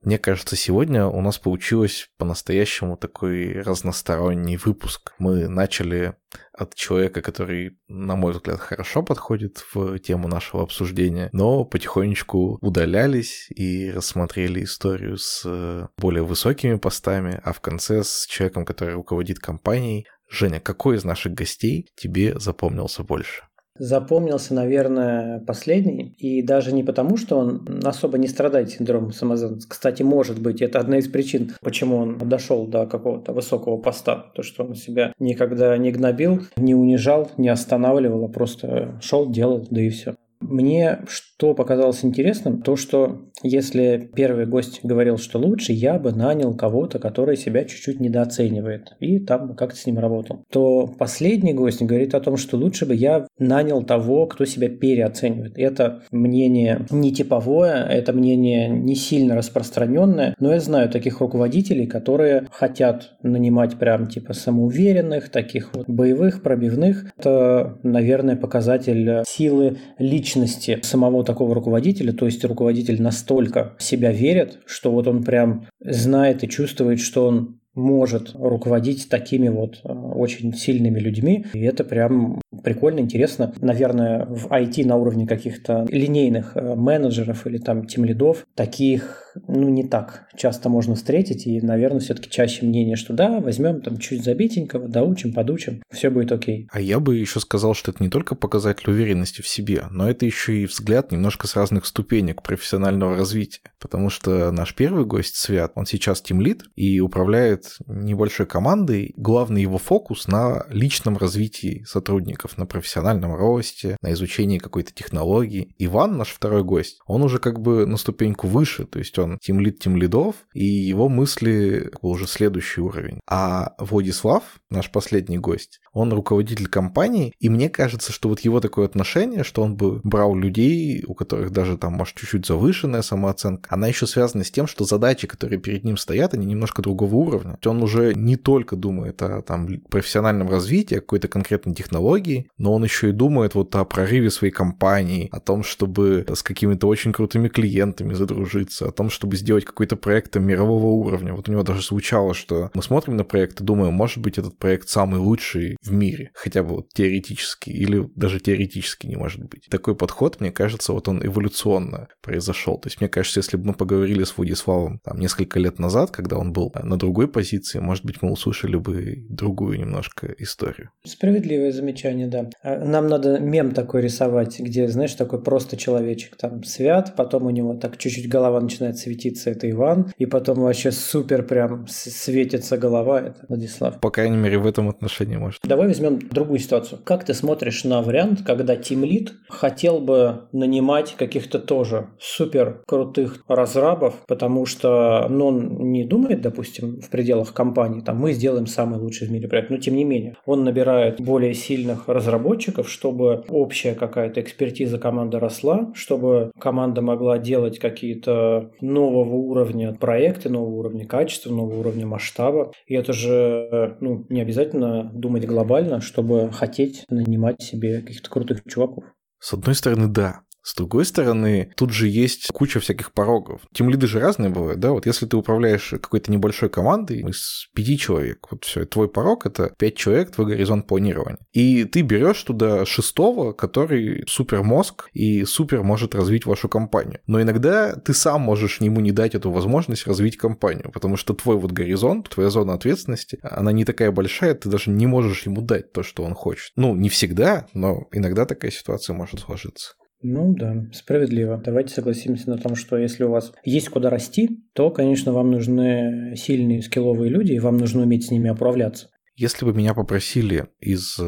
Мне кажется, сегодня у нас получилось по-настоящему такой разносторонний выпуск. Мы начали от человека, который, на мой взгляд, хорошо подходит в тему нашего обсуждения, но потихонечку удалялись и рассмотрели историю с более высокими постами, а в конце с человеком, который руководит компанией. Женя, какой из наших гостей тебе запомнился больше? Запомнился, наверное, последний, и даже не потому, что он особо не страдает синдромом самозванца. Кстати, может быть, это одна из причин, почему он дошел до какого-то высокого поста, то, что он себя никогда не гнобил, не унижал, не останавливал, а просто шел, делал, да и все. Мне что показалось интересным, то, что если первый гость говорил, что лучше, я бы нанял кого-то, который себя чуть-чуть недооценивает, и там как-то с ним работал, то последний гость говорит о том, что лучше бы я нанял того, кто себя переоценивает. Это мнение не типовое, это мнение не сильно распространенное, но я знаю таких руководителей, которые хотят нанимать прям типа самоуверенных, таких вот боевых, пробивных. Это, наверное, показатель силы личности, личности самого такого руководителя, то есть руководитель настолько в себя верит, что вот он прям знает и чувствует, что он может руководить такими вот очень сильными людьми, и это прям прикольно, интересно. Наверное, в ай ти на уровне каких-то линейных менеджеров или там тимлидов таких, ну, не так часто можно встретить, и, наверное, все-таки чаще мнение, что да, возьмем там чуть забитенького, доучим, подучим, все будет окей. А я бы еще сказал, что это не только показатель уверенности в себе, но это еще и взгляд немножко с разных ступенек профессионального развития, потому что наш первый гость, Свят, он сейчас тимлид и управляет небольшой командой. Главный его фокус на личном развитии сотрудников, на профессиональном росте, на изучении какой-то технологии. Иван, наш второй гость, он уже как бы на ступеньку выше, то есть он тимлид тимлидов, и его мысли уже следующий уровень. А Владислав, наш последний гость, он руководитель компании, и мне кажется, что вот его такое отношение, что он бы брал людей, у которых даже там, может, чуть-чуть завышенная самооценка, она еще связана с тем, что задачи, которые перед ним стоят, они немножко другого уровня. Он уже не только думает о там, профессиональном развитии, о какой-то конкретной технологии, но он еще и думает вот о прорыве своей компании, о том, чтобы с какими-то очень крутыми клиентами задружиться, о том, чтобы сделать какой-то проект мирового уровня. Вот у него даже звучало, что мы смотрим на проект и думаем, может быть, этот проект самый лучший в мире, хотя бы вот теоретически, или даже теоретически не может быть. Такой подход, мне кажется, вот он эволюционно произошел. То есть, мне кажется, если бы мы поговорили с Владиславом там, несколько лет назад, когда он был на другой позиции, может быть, мы услышали бы другую немножко историю. Справедливое замечание, да. Нам надо мем такой рисовать, где, знаешь, такой просто человечек там Свят, потом у него так чуть-чуть голова начинает светиться, это Иван, и потом вообще супер прям светится голова, это Владислав. По крайней мере, в этом отношении, может. Давай возьмем другую ситуацию. Как ты смотришь на вариант, когда тимлид хотел бы нанимать каких-то тоже супер крутых разрабов, потому что ну, он не думает, допустим, в пределах компании, там, мы сделаем самый лучший в мире проект, но тем не менее, он набирает более сильных разработчиков, чтобы общая какая-то экспертиза команды росла, чтобы команда могла делать какие-то нового уровня проекты, нового уровня качества, нового уровня масштаба, и это же ну, не обязательно думать глобально, чтобы хотеть нанимать себе каких-то крутых чуваков. С одной стороны, да. С другой стороны, тут же есть куча всяких порогов. Тимлиды же разные бывают, да? Вот если ты управляешь какой-то небольшой командой из пяти человек, вот все, твой порог — это пять человек, твой горизонт планирования. И ты берешь туда шестого, который супер мозг и супер может развить вашу компанию. Но иногда ты сам можешь ему не дать эту возможность развить компанию, потому что твой вот горизонт, твоя зона ответственности, она не такая большая, ты даже не можешь ему дать то, что он хочет. Ну, не всегда, но иногда такая ситуация может сложиться. Ну да, справедливо. Давайте согласимся на том, что если у вас есть куда расти, то, конечно, вам нужны сильные скилловые люди, и вам нужно уметь с ними управляться. Если бы меня попросили из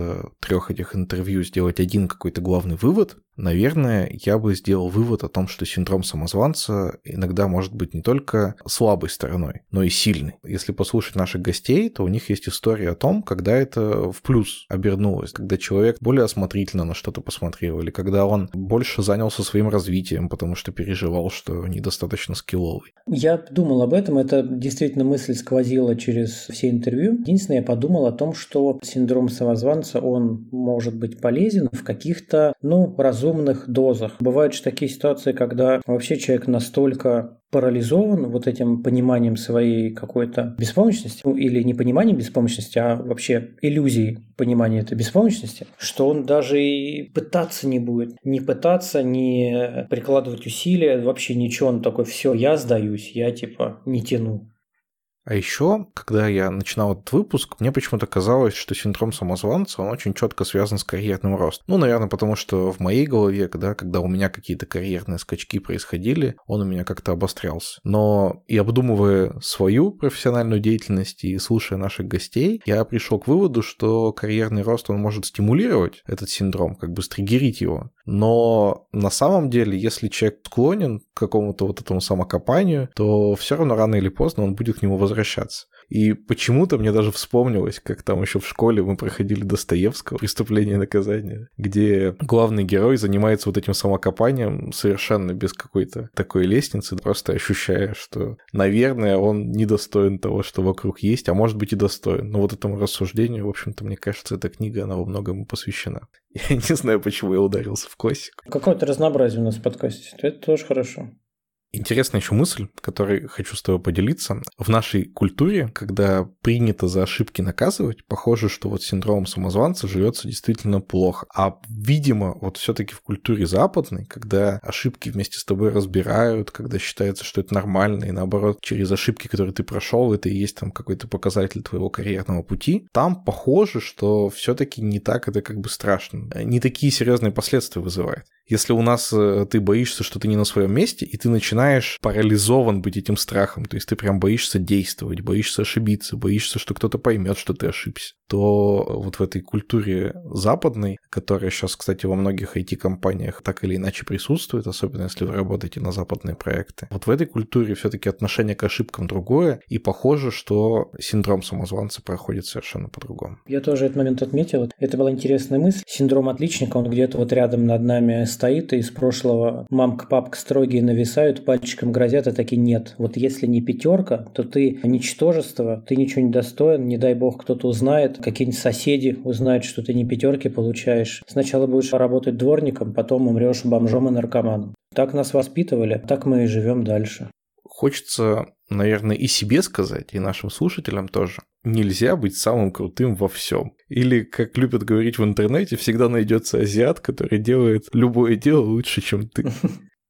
трех этих интервью сделать один какой-то главный вывод, наверное, я бы сделал вывод о том, что синдром самозванца иногда может быть не только слабой стороной, но и сильной. Если послушать наших гостей, то у них есть история о том, когда это в плюс обернулось, когда человек более осмотрительно на что-то посмотрел, или когда он больше занялся своим развитием, потому что переживал, что недостаточно скилловый. Я думал об этом, это действительно мысль сквозила через все интервью. Единственное, я подумал о том, что синдром самозванца, он может быть полезен в каких-то, ну, разумных дозах. Бывают же такие ситуации, когда вообще человек настолько парализован вот этим пониманием своей какой-то беспомощности, ну, или не пониманием беспомощности, а вообще иллюзией понимания этой беспомощности, что он даже и пытаться не будет, не пытаться, не прикладывать усилия, вообще ничего, он такой, все, я сдаюсь, я типа не тяну. А еще, когда я начинал этот выпуск, мне почему-то казалось, что синдром самозванца, он очень четко связан с карьерным ростом. Ну, наверное, потому что в моей голове, когда, когда у меня какие-то карьерные скачки происходили, он у меня как-то обострялся. Но и обдумывая свою профессиональную деятельность и слушая наших гостей, я пришел к выводу, что карьерный рост, он может стимулировать этот синдром, как бы стригерить его. Но на самом деле, если человек склонен к какому-то вот этому самокопанию, то все равно рано или поздно он будет к нему возвращаться. возвращаться. И почему-то мне даже вспомнилось, как там еще в школе мы проходили Достоевского «Преступление и наказание», где главный герой занимается вот этим самокопанием совершенно без какой-то такой лестницы, просто ощущая, что, наверное, он недостоин того, что вокруг есть, а может быть и достоин. Но вот этому рассуждению, в общем-то, мне кажется, эта книга, она во многом посвящена. Я не знаю, почему я ударился в классику. Какое-то разнообразие у нас в подкасте. Это тоже хорошо. Интересная еще мысль, которой хочу с тобой поделиться. В нашей культуре, когда принято за ошибки наказывать, похоже, что вот синдром самозванца живется действительно плохо. А, видимо, вот все-таки в культуре западной, когда ошибки вместе с тобой разбирают, когда считается, что это нормально, и наоборот, через ошибки, которые ты прошел, это и есть там какой-то показатель твоего карьерного пути, там похоже, что все-таки не так это как бы страшно. Не такие серьезные последствия вызывает. Если у нас ты боишься, что ты не на своем месте, и ты начинаешь Знаешь, парализован быть этим страхом, то есть ты прям боишься действовать, боишься ошибиться, боишься, что кто-то поймет, что ты ошибся, то вот в этой культуре западной, которая сейчас, кстати, во многих ай ти-компаниях так или иначе присутствует, особенно если вы работаете на западные проекты, вот в этой культуре все-таки отношение к ошибкам другое, и похоже, что синдром самозванца проходит совершенно по-другому. Я тоже этот момент отметил. Это была интересная мысль. Синдром отличника, он где-то вот рядом над нами стоит, и из прошлого мамка-папка строгие нависают, пальчиком грозят, а таки нет. Вот если не пятерка, то ты ничтожество, ты ничего не достоин, не дай бог кто-то узнает, какие-нибудь соседи узнают, что ты не пятерки получаешь. Сначала будешь работать дворником, потом умрешь бомжом и наркоманом. Так нас воспитывали, так мы и живем дальше. Хочется, наверное, и себе сказать, и нашим слушателям тоже. Нельзя быть самым крутым во всем. Или, как любят говорить в интернете, всегда найдется азиат, который делает любое дело лучше, чем ты.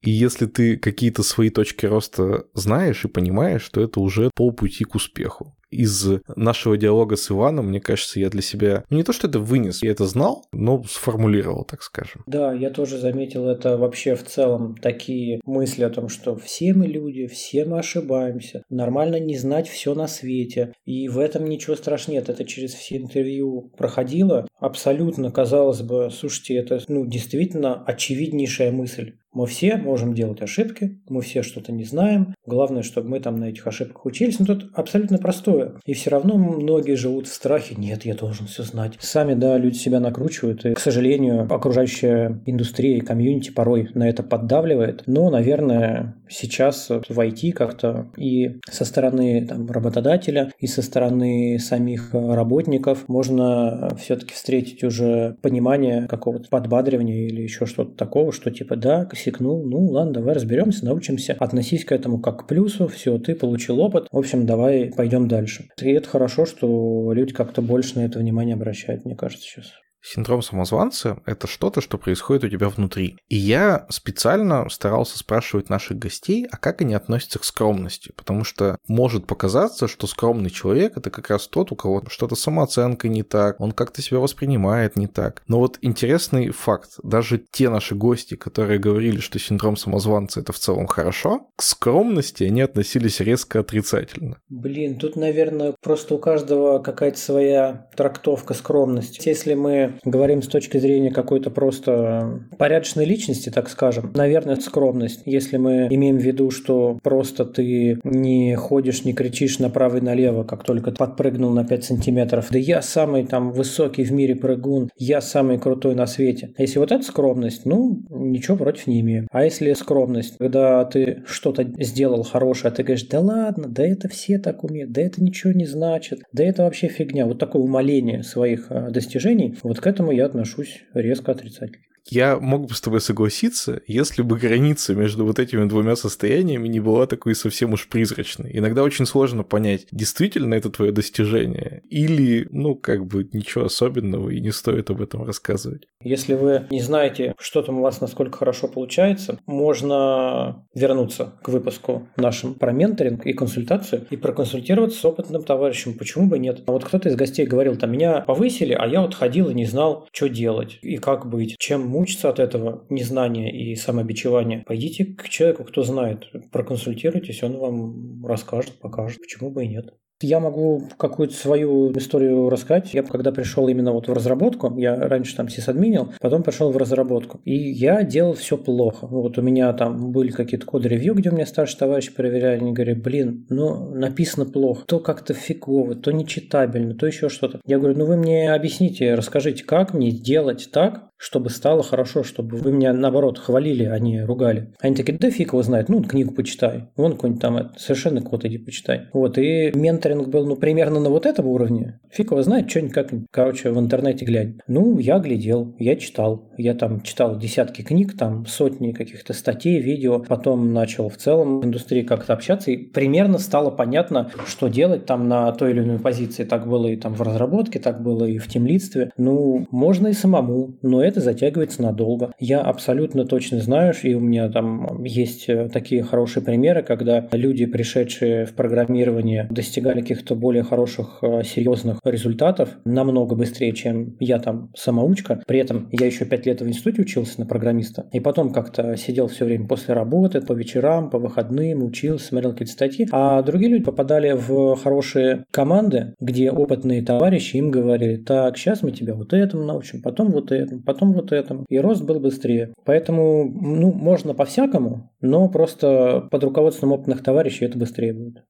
И если ты какие-то свои точки роста знаешь и понимаешь, то это уже полпути к успеху. Из нашего диалога с Иваном, мне кажется, я для себя... Не то, что это вынес, я это знал, но сформулировал, так скажем. Да, я тоже заметил это вообще в целом. Такие мысли о том, что все мы люди, все мы ошибаемся. Нормально не знать все на свете. И в этом ничего страшного нет. Это через все интервью проходило. Абсолютно, казалось бы, слушайте, это ну, действительно очевиднейшая мысль. Мы все можем делать ошибки, мы все что-то не знаем. Главное, чтобы мы там на этих ошибках учились. Но тут абсолютно простое. И все равно многие живут в страхе. Нет, я должен все знать. Сами, да, люди себя накручивают. И, к сожалению, окружающая индустрия и комьюнити порой на это поддавливает. Но, наверное, сейчас в ай ти как-то и со стороны там, работодателя, и со стороны самих работников можно все-таки встретить уже понимание какого-то подбадривания или еще что-то такого, что типа да, сикнул, ну ладно, давай разберемся, научимся, относись к этому как к плюсу, все, ты получил опыт, в общем, давай пойдем дальше. И это хорошо, что люди как-то больше на это внимание обращают, мне кажется, сейчас. Синдром самозванца – это что-то, что происходит у тебя внутри. И я специально старался спрашивать наших гостей, а как они относятся к скромности, потому что может показаться, что скромный человек – это как раз тот, у кого что-то самооценка не так, он как-то себя воспринимает не так. Но вот интересный факт, даже те наши гости, которые говорили, что синдром самозванца – это в целом хорошо, к скромности они относились резко отрицательно. Блин, тут, наверное, просто у каждого какая-то своя трактовка скромности. Если мы говорим с точки зрения какой-то просто порядочной личности, так скажем, наверное, скромность. Если мы имеем в виду, что просто ты не ходишь, не кричишь направо и налево, как только подпрыгнул на пять сантиметров. Да я самый там высокий в мире прыгун, я самый крутой на свете. Если вот это скромность, ну, ничего против не имею. А если скромность, когда ты что-то сделал хорошее, а ты говоришь, да ладно, да это все так умеют, да это ничего не значит, да это вообще фигня. Вот такое умаление своих достижений, вот к этому я отношусь резко отрицательно. Я мог бы с тобой согласиться, если бы граница между вот этими двумя состояниями не была такой совсем уж призрачной. Иногда очень сложно понять, действительно это твое достижение или, ну, как бы ничего особенного и не стоит об этом рассказывать. Если вы не знаете, что там у вас насколько хорошо получается, можно вернуться к выпуску нашим про менторинг и консультацию и проконсультироваться с опытным товарищем. Почему бы нет? А вот кто-то из гостей говорил, там, меня повысили, а я вот ходил и не знал, что делать и как быть, чем мучиться от этого незнания и самобичевания. Пойдите к человеку, кто знает, проконсультируйтесь, он вам расскажет, покажет, почему бы и нет. Я могу какую-то свою историю рассказать. Я когда пришел именно вот в разработку, я раньше там сисадминил, потом пришел в разработку, и я делал все плохо. Вот у меня там были какие-то код-ревью, где у меня старший товарищ проверяли, они говорят, блин, ну написано плохо, то как-то фигово, то нечитабельно, то еще что-то. Я говорю, ну вы мне объясните, расскажите, как мне делать так, чтобы стало хорошо, чтобы вы меня, наоборот, хвалили, а не ругали. Они такие, да фиг его знает, ну, книгу почитай, вон какой-нибудь там это, совершенно код иди почитай. Вот, и менторинг был, ну, примерно на вот этом уровне. Фиг его знает, что-нибудь как-нибудь, короче, в интернете глянь. Ну, я глядел, я читал, я там читал десятки книг, там, сотни каких-то статей, видео, потом начал в целом в индустрии как-то общаться, и примерно стало понятно, что делать там на той или иной позиции. Так было и там в разработке, так было и в тимлидстве. Ну, можно и самому, но это это затягивается надолго. Я абсолютно точно знаю, и у меня там есть такие хорошие примеры, когда люди, пришедшие в программирование, достигали каких-то более хороших, серьезных результатов намного быстрее, чем я там самоучка. При этом я еще пять лет в институте учился на программиста, и потом как-то сидел все время после работы, по вечерам, по выходным, учился, смотрел какие-то статьи. А другие люди попадали в хорошие команды, где опытные товарищи им говорили, так, сейчас мы тебя вот этому научим, потом вот этому, потом вот этому. И рост был быстрее. Поэтому, ну, можно по-всякому, но просто под руководством опытных товарищей это быстрее будет.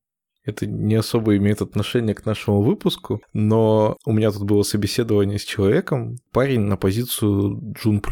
Это не особо имеет отношение к нашему выпуску, но у меня тут было собеседование с человеком, парень на позицию June+,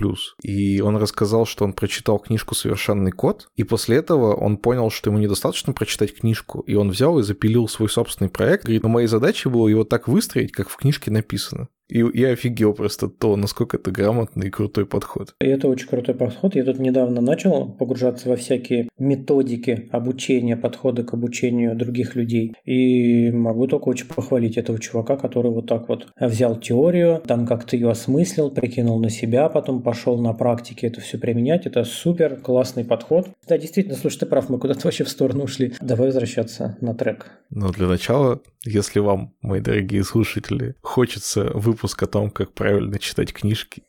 и он рассказал, что он прочитал книжку «Совершенный код», и после этого он понял, что ему недостаточно прочитать книжку, и он взял и запилил свой собственный проект, говорит, но моей задачей было его так выстроить, как в книжке написано. И я офигел просто то, насколько это грамотный и крутой подход. И это очень крутой подход. Я тут недавно начал погружаться во всякие методики обучения, подходы к обучению других людей. И могу только очень похвалить этого чувака, который вот так вот взял теорию, там как-то ее осмыслил, прикинул на себя, потом пошел на практике это все применять. Это супер классный подход. Да, действительно, слушай, ты прав, мы куда-то вообще в сторону ушли. Давай возвращаться на трек. Но для начала, если вам, мои дорогие слушатели, хочется выполнить выпуск о том, как правильно читать книжки.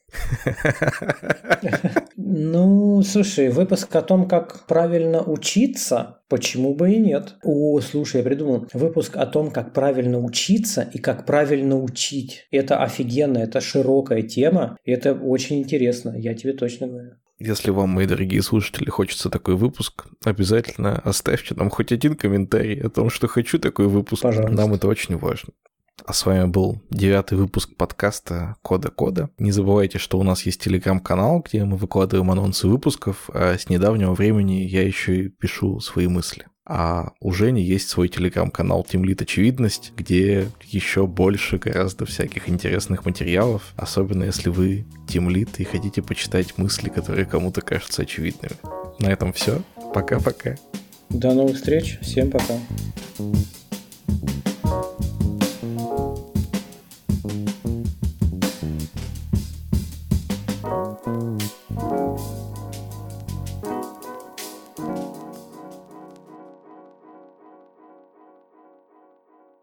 Ну, слушай, выпуск о том, как правильно учиться, почему бы и нет? О, слушай, я придумал выпуск о том, как правильно учиться и как правильно учить. Это офигенно, это широкая тема, это очень интересно, я тебе точно говорю. Если вам, мои дорогие слушатели, хочется такой выпуск, обязательно оставьте нам хоть один комментарий о том, что хочу такой выпуск. Пожалуйста. Нам это очень важно. А с вами был девятый выпуск подкаста «Кода кода». Не забывайте, что у нас есть телеграм-канал, где мы выкладываем анонсы выпусков, а с недавнего времени я еще и пишу свои мысли. А у Жени есть свой телеграм-канал «Тимлид Очевидность», где еще больше гораздо всяких интересных материалов, особенно если вы тимлид и хотите почитать мысли, которые кому-то кажутся очевидными. На этом все. Пока-пока. До новых встреч. Всем пока.